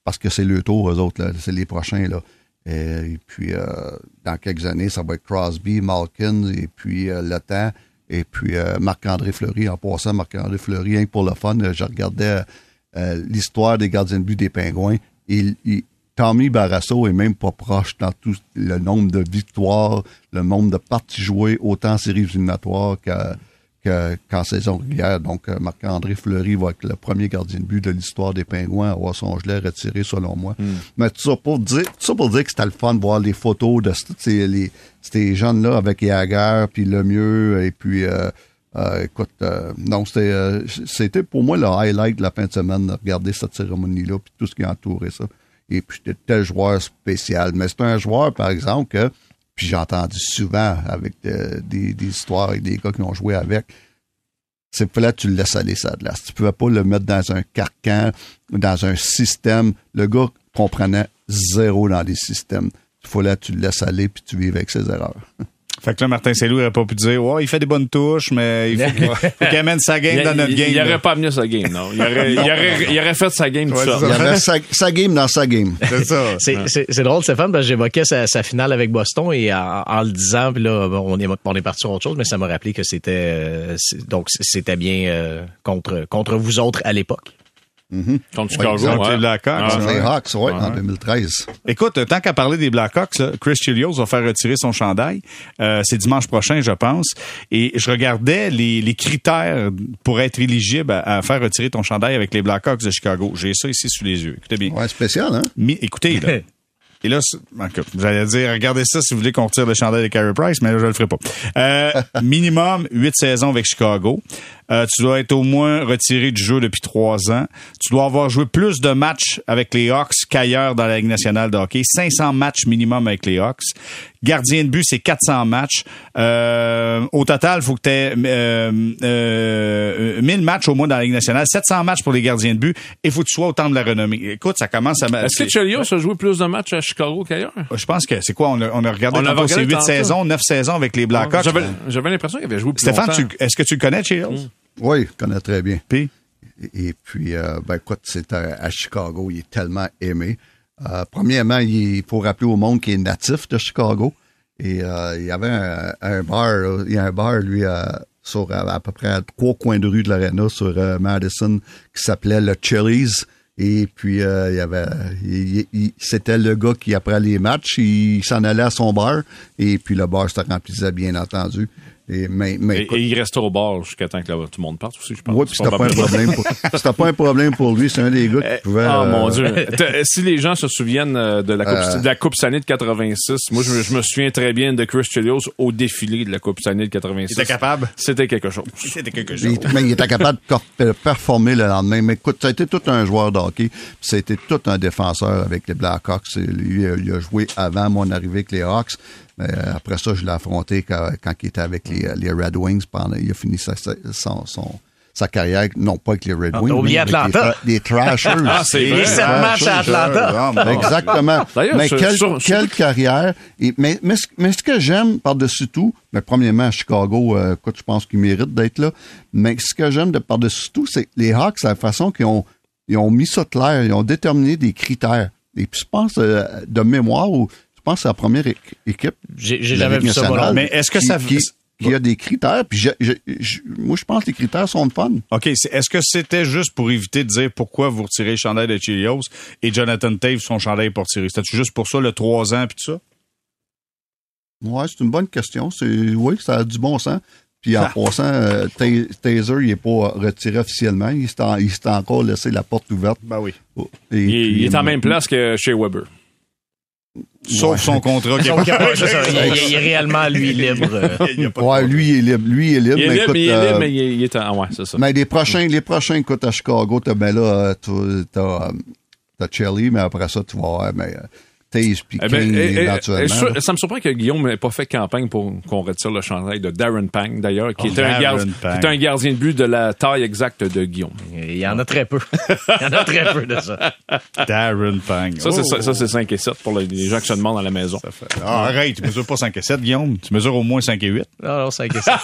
parce que c'est le tour, eux autres, là, c'est les prochains. Là. Et puis, dans quelques années, ça va être Crosby, Malkin, et puis le temps, et puis Marc-André Fleury. En passant, Marc-André Fleury, pour le fun, je regardais l'histoire des gardiens de but des Pingouins. Tommy Barrasso est même pas proche dans tout le nombre de victoires, le nombre de parties jouées, autant en séries éliminatoires qu'en saison régulière. Donc, Marc-André Fleury va être le premier gardien de but de l'histoire des Pingouins à avoir son gilet retiré, selon moi. Mm. Mais tout ça pour dire que c'était le fun de voir les photos de ces jeunes-là avec Jagr, puis Lemieux, et puis... c'était pour moi le highlight de la fin de semaine, de regarder cette cérémonie-là, puis tout ce qui a entouré ça. Et puis, c'était un joueur spécial. Mais c'est un joueur, par exemple, que... Puis j'ai entendu souvent avec des histoires et des gars qui ont joué avec. C'est que là, tu le laisses aller, ça glace. Tu ne pouvais pas le mettre dans un carcan, dans un système. Le gars comprenait zéro dans les systèmes. Il faut là, tu le laisses aller puis tu vives avec ses erreurs. Fait que là, Martin Saint-Louis n'aurait pas pu dire « Ouais, il fait des bonnes touches, mais il faut qu'il amène sa game dans notre game. » Il n'aurait pas amené sa game, non. Il aurait fait sa game tout ça. Il aurait sa game dans sa game. C'est ça. C'est drôle, Stéphane, parce que j'évoquais sa finale avec Boston et en le disant, puis là, on est parti sur autre chose, mais ça m'a rappelé que c'était bien contre vous autres à l'époque. Mm-hmm. Contre Chicago, les Blackhawks. Les Hawks, en 2013. Écoute, tant qu'à parler des Blackhawks, là, Chris Chelios va faire retirer son chandail. C'est dimanche prochain, je pense. Et je regardais les critères pour être éligible à faire retirer ton chandail avec les Blackhawks de Chicago. J'ai ça ici sous les yeux. Écoutez bien. Ouais, spécial, hein? Écoutez, là. Et là, j'allais dire, regardez ça si vous voulez qu'on retire le chandail de Carey Price, mais là, je le ferai pas. Minimum 8 saisons avec Chicago. Tu dois être au moins retiré du jeu depuis 3 ans. Tu dois avoir joué plus de matchs avec les Hawks qu'ailleurs dans la Ligue nationale de hockey. 500 matchs minimum avec les Hawks. Gardien de but, c'est 400 matchs. Au total, il faut que tu aies 1000 matchs au moins dans la Ligue nationale. 700 matchs pour les gardiens de but. Et il faut que tu sois au temps de la renommée. Écoute, ça commence à... Est-ce que Chelios a joué plus de matchs à Chicago qu'ailleurs? Je pense que... C'est quoi? On a regardé ces 8 saisons, 9 saisons avec les Blackhawks. J'avais l'impression qu'il avait joué plus longtemps. Stéphane, est-ce que tu le connais, Chelios? Mm. Oui, je connais très bien. Puis? Et puis, écoute, c'est à Chicago, il est tellement aimé. Premièrement, il faut rappeler au monde qu'il est natif de Chicago. Et il y avait un bar, lui, sur à peu près à 3 coins de rue de l'aréna, sur Madison, qui s'appelait le Chili's. Et puis, c'était le gars qui, après les matchs, il s'en allait à son bar. Et puis, le bar se remplissait, bien entendu. Et il restait au bar jusqu'à temps que tout le monde parte aussi, je pense. Oui, puis c'était pas un problème pour lui. C'est un des gars qui pouvait... Oh mon Dieu. Si les gens se souviennent de la Coupe Stanley de 86, moi, je me souviens très bien de Chris Chelios au défilé de la Coupe Stanley de 86. Il était capable? C'était quelque chose. Mais il était capable de performer le lendemain. Mais écoute, ça a été tout un joueur de hockey. Ça a été tout un défenseur avec les Blackhawks. Lui, il a joué avant mon arrivée avec les Hawks. Mais après ça, je l'ai affronté quand il était avec les Red Wings. Il a fini sa carrière, non pas avec les Red Wings, mais Atlanta. Les Trashers. Ah, c'est vrai. Les matchs à Atlanta. Exactement. Mais quelle carrière. Mais ce que j'aime par-dessus tout, mais premièrement à Chicago, écoute, je pense qu'il mérite d'être là, mais ce que j'aime par-dessus tout, c'est que les Hawks, la façon qu'ils ont mis ça clair, ils ont déterminé des critères. Et puis je pense, de mémoire, pense que c'est la première équipe. J'ai jamais vu ça. Voilà. Mais est-ce que ça il y a des critères, puis moi, je pense que les critères sont de fun. OK. Est-ce que c'était juste pour éviter de dire pourquoi vous retirez le chandail de Chelios et Jonathan Taves, son chandail pour tirer? C'était-tu juste pour ça, le 3 ans, puis tout ça? Ouais, c'est une bonne question. Oui, ça a du bon sens. Puis en passant, Taser, il n'est pas retiré officiellement. Il s'est encore laissé la porte ouverte. Ben oui. Et il est en même place que Shea Weber. Sauf son contrat. Il est réellement, lui, libre. Lui, il est libre. Il est libre, mais il est en... Ouais, c'est ça. Mais les prochains écoute, à Chicago, t'as Chelly, mais après ça, tu vas avoir... ça me surprend que Guillaume n'ait pas fait campagne pour qu'on retire le chandail de Darren Pang, d'ailleurs, qui est un gardien de but de la taille exacte de Guillaume. Il y en a très peu. Il y en a très peu de ça. Darren Pang. Ça, c'est 5 et 7 pour les gens qui se demandent à la maison. Arrête, tu mesures pas 5 et 7, Guillaume. Tu mesures au moins 5 et 8. Non, 5 et 7.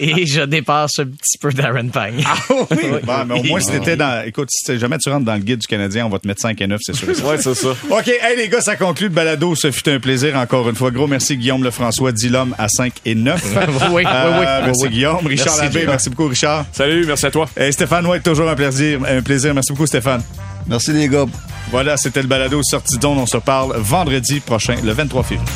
et je dépasse un petit peu Darren Pang. Ah oui? Bon, mais au moins, si t'étais dans... Écoute, si jamais tu rentres dans le guide du Canadien, on va te mettre 5 et 9, c'est sûr. Ouais, c'est ça. OK, hey les gars, ça conclut le balado. Ce fut un plaisir encore une fois. Gros merci Guillaume Lefrançois, dit l'homme à 5 et 9. Oui. Merci Guillaume. Richard Labbé, merci beaucoup Richard. Salut, merci à toi. Et Stéphane Waite, toujours un plaisir. Merci beaucoup Stéphane. Merci les gars. Voilà, c'était le balado Sortie de zone. On se parle vendredi prochain, le 23 février.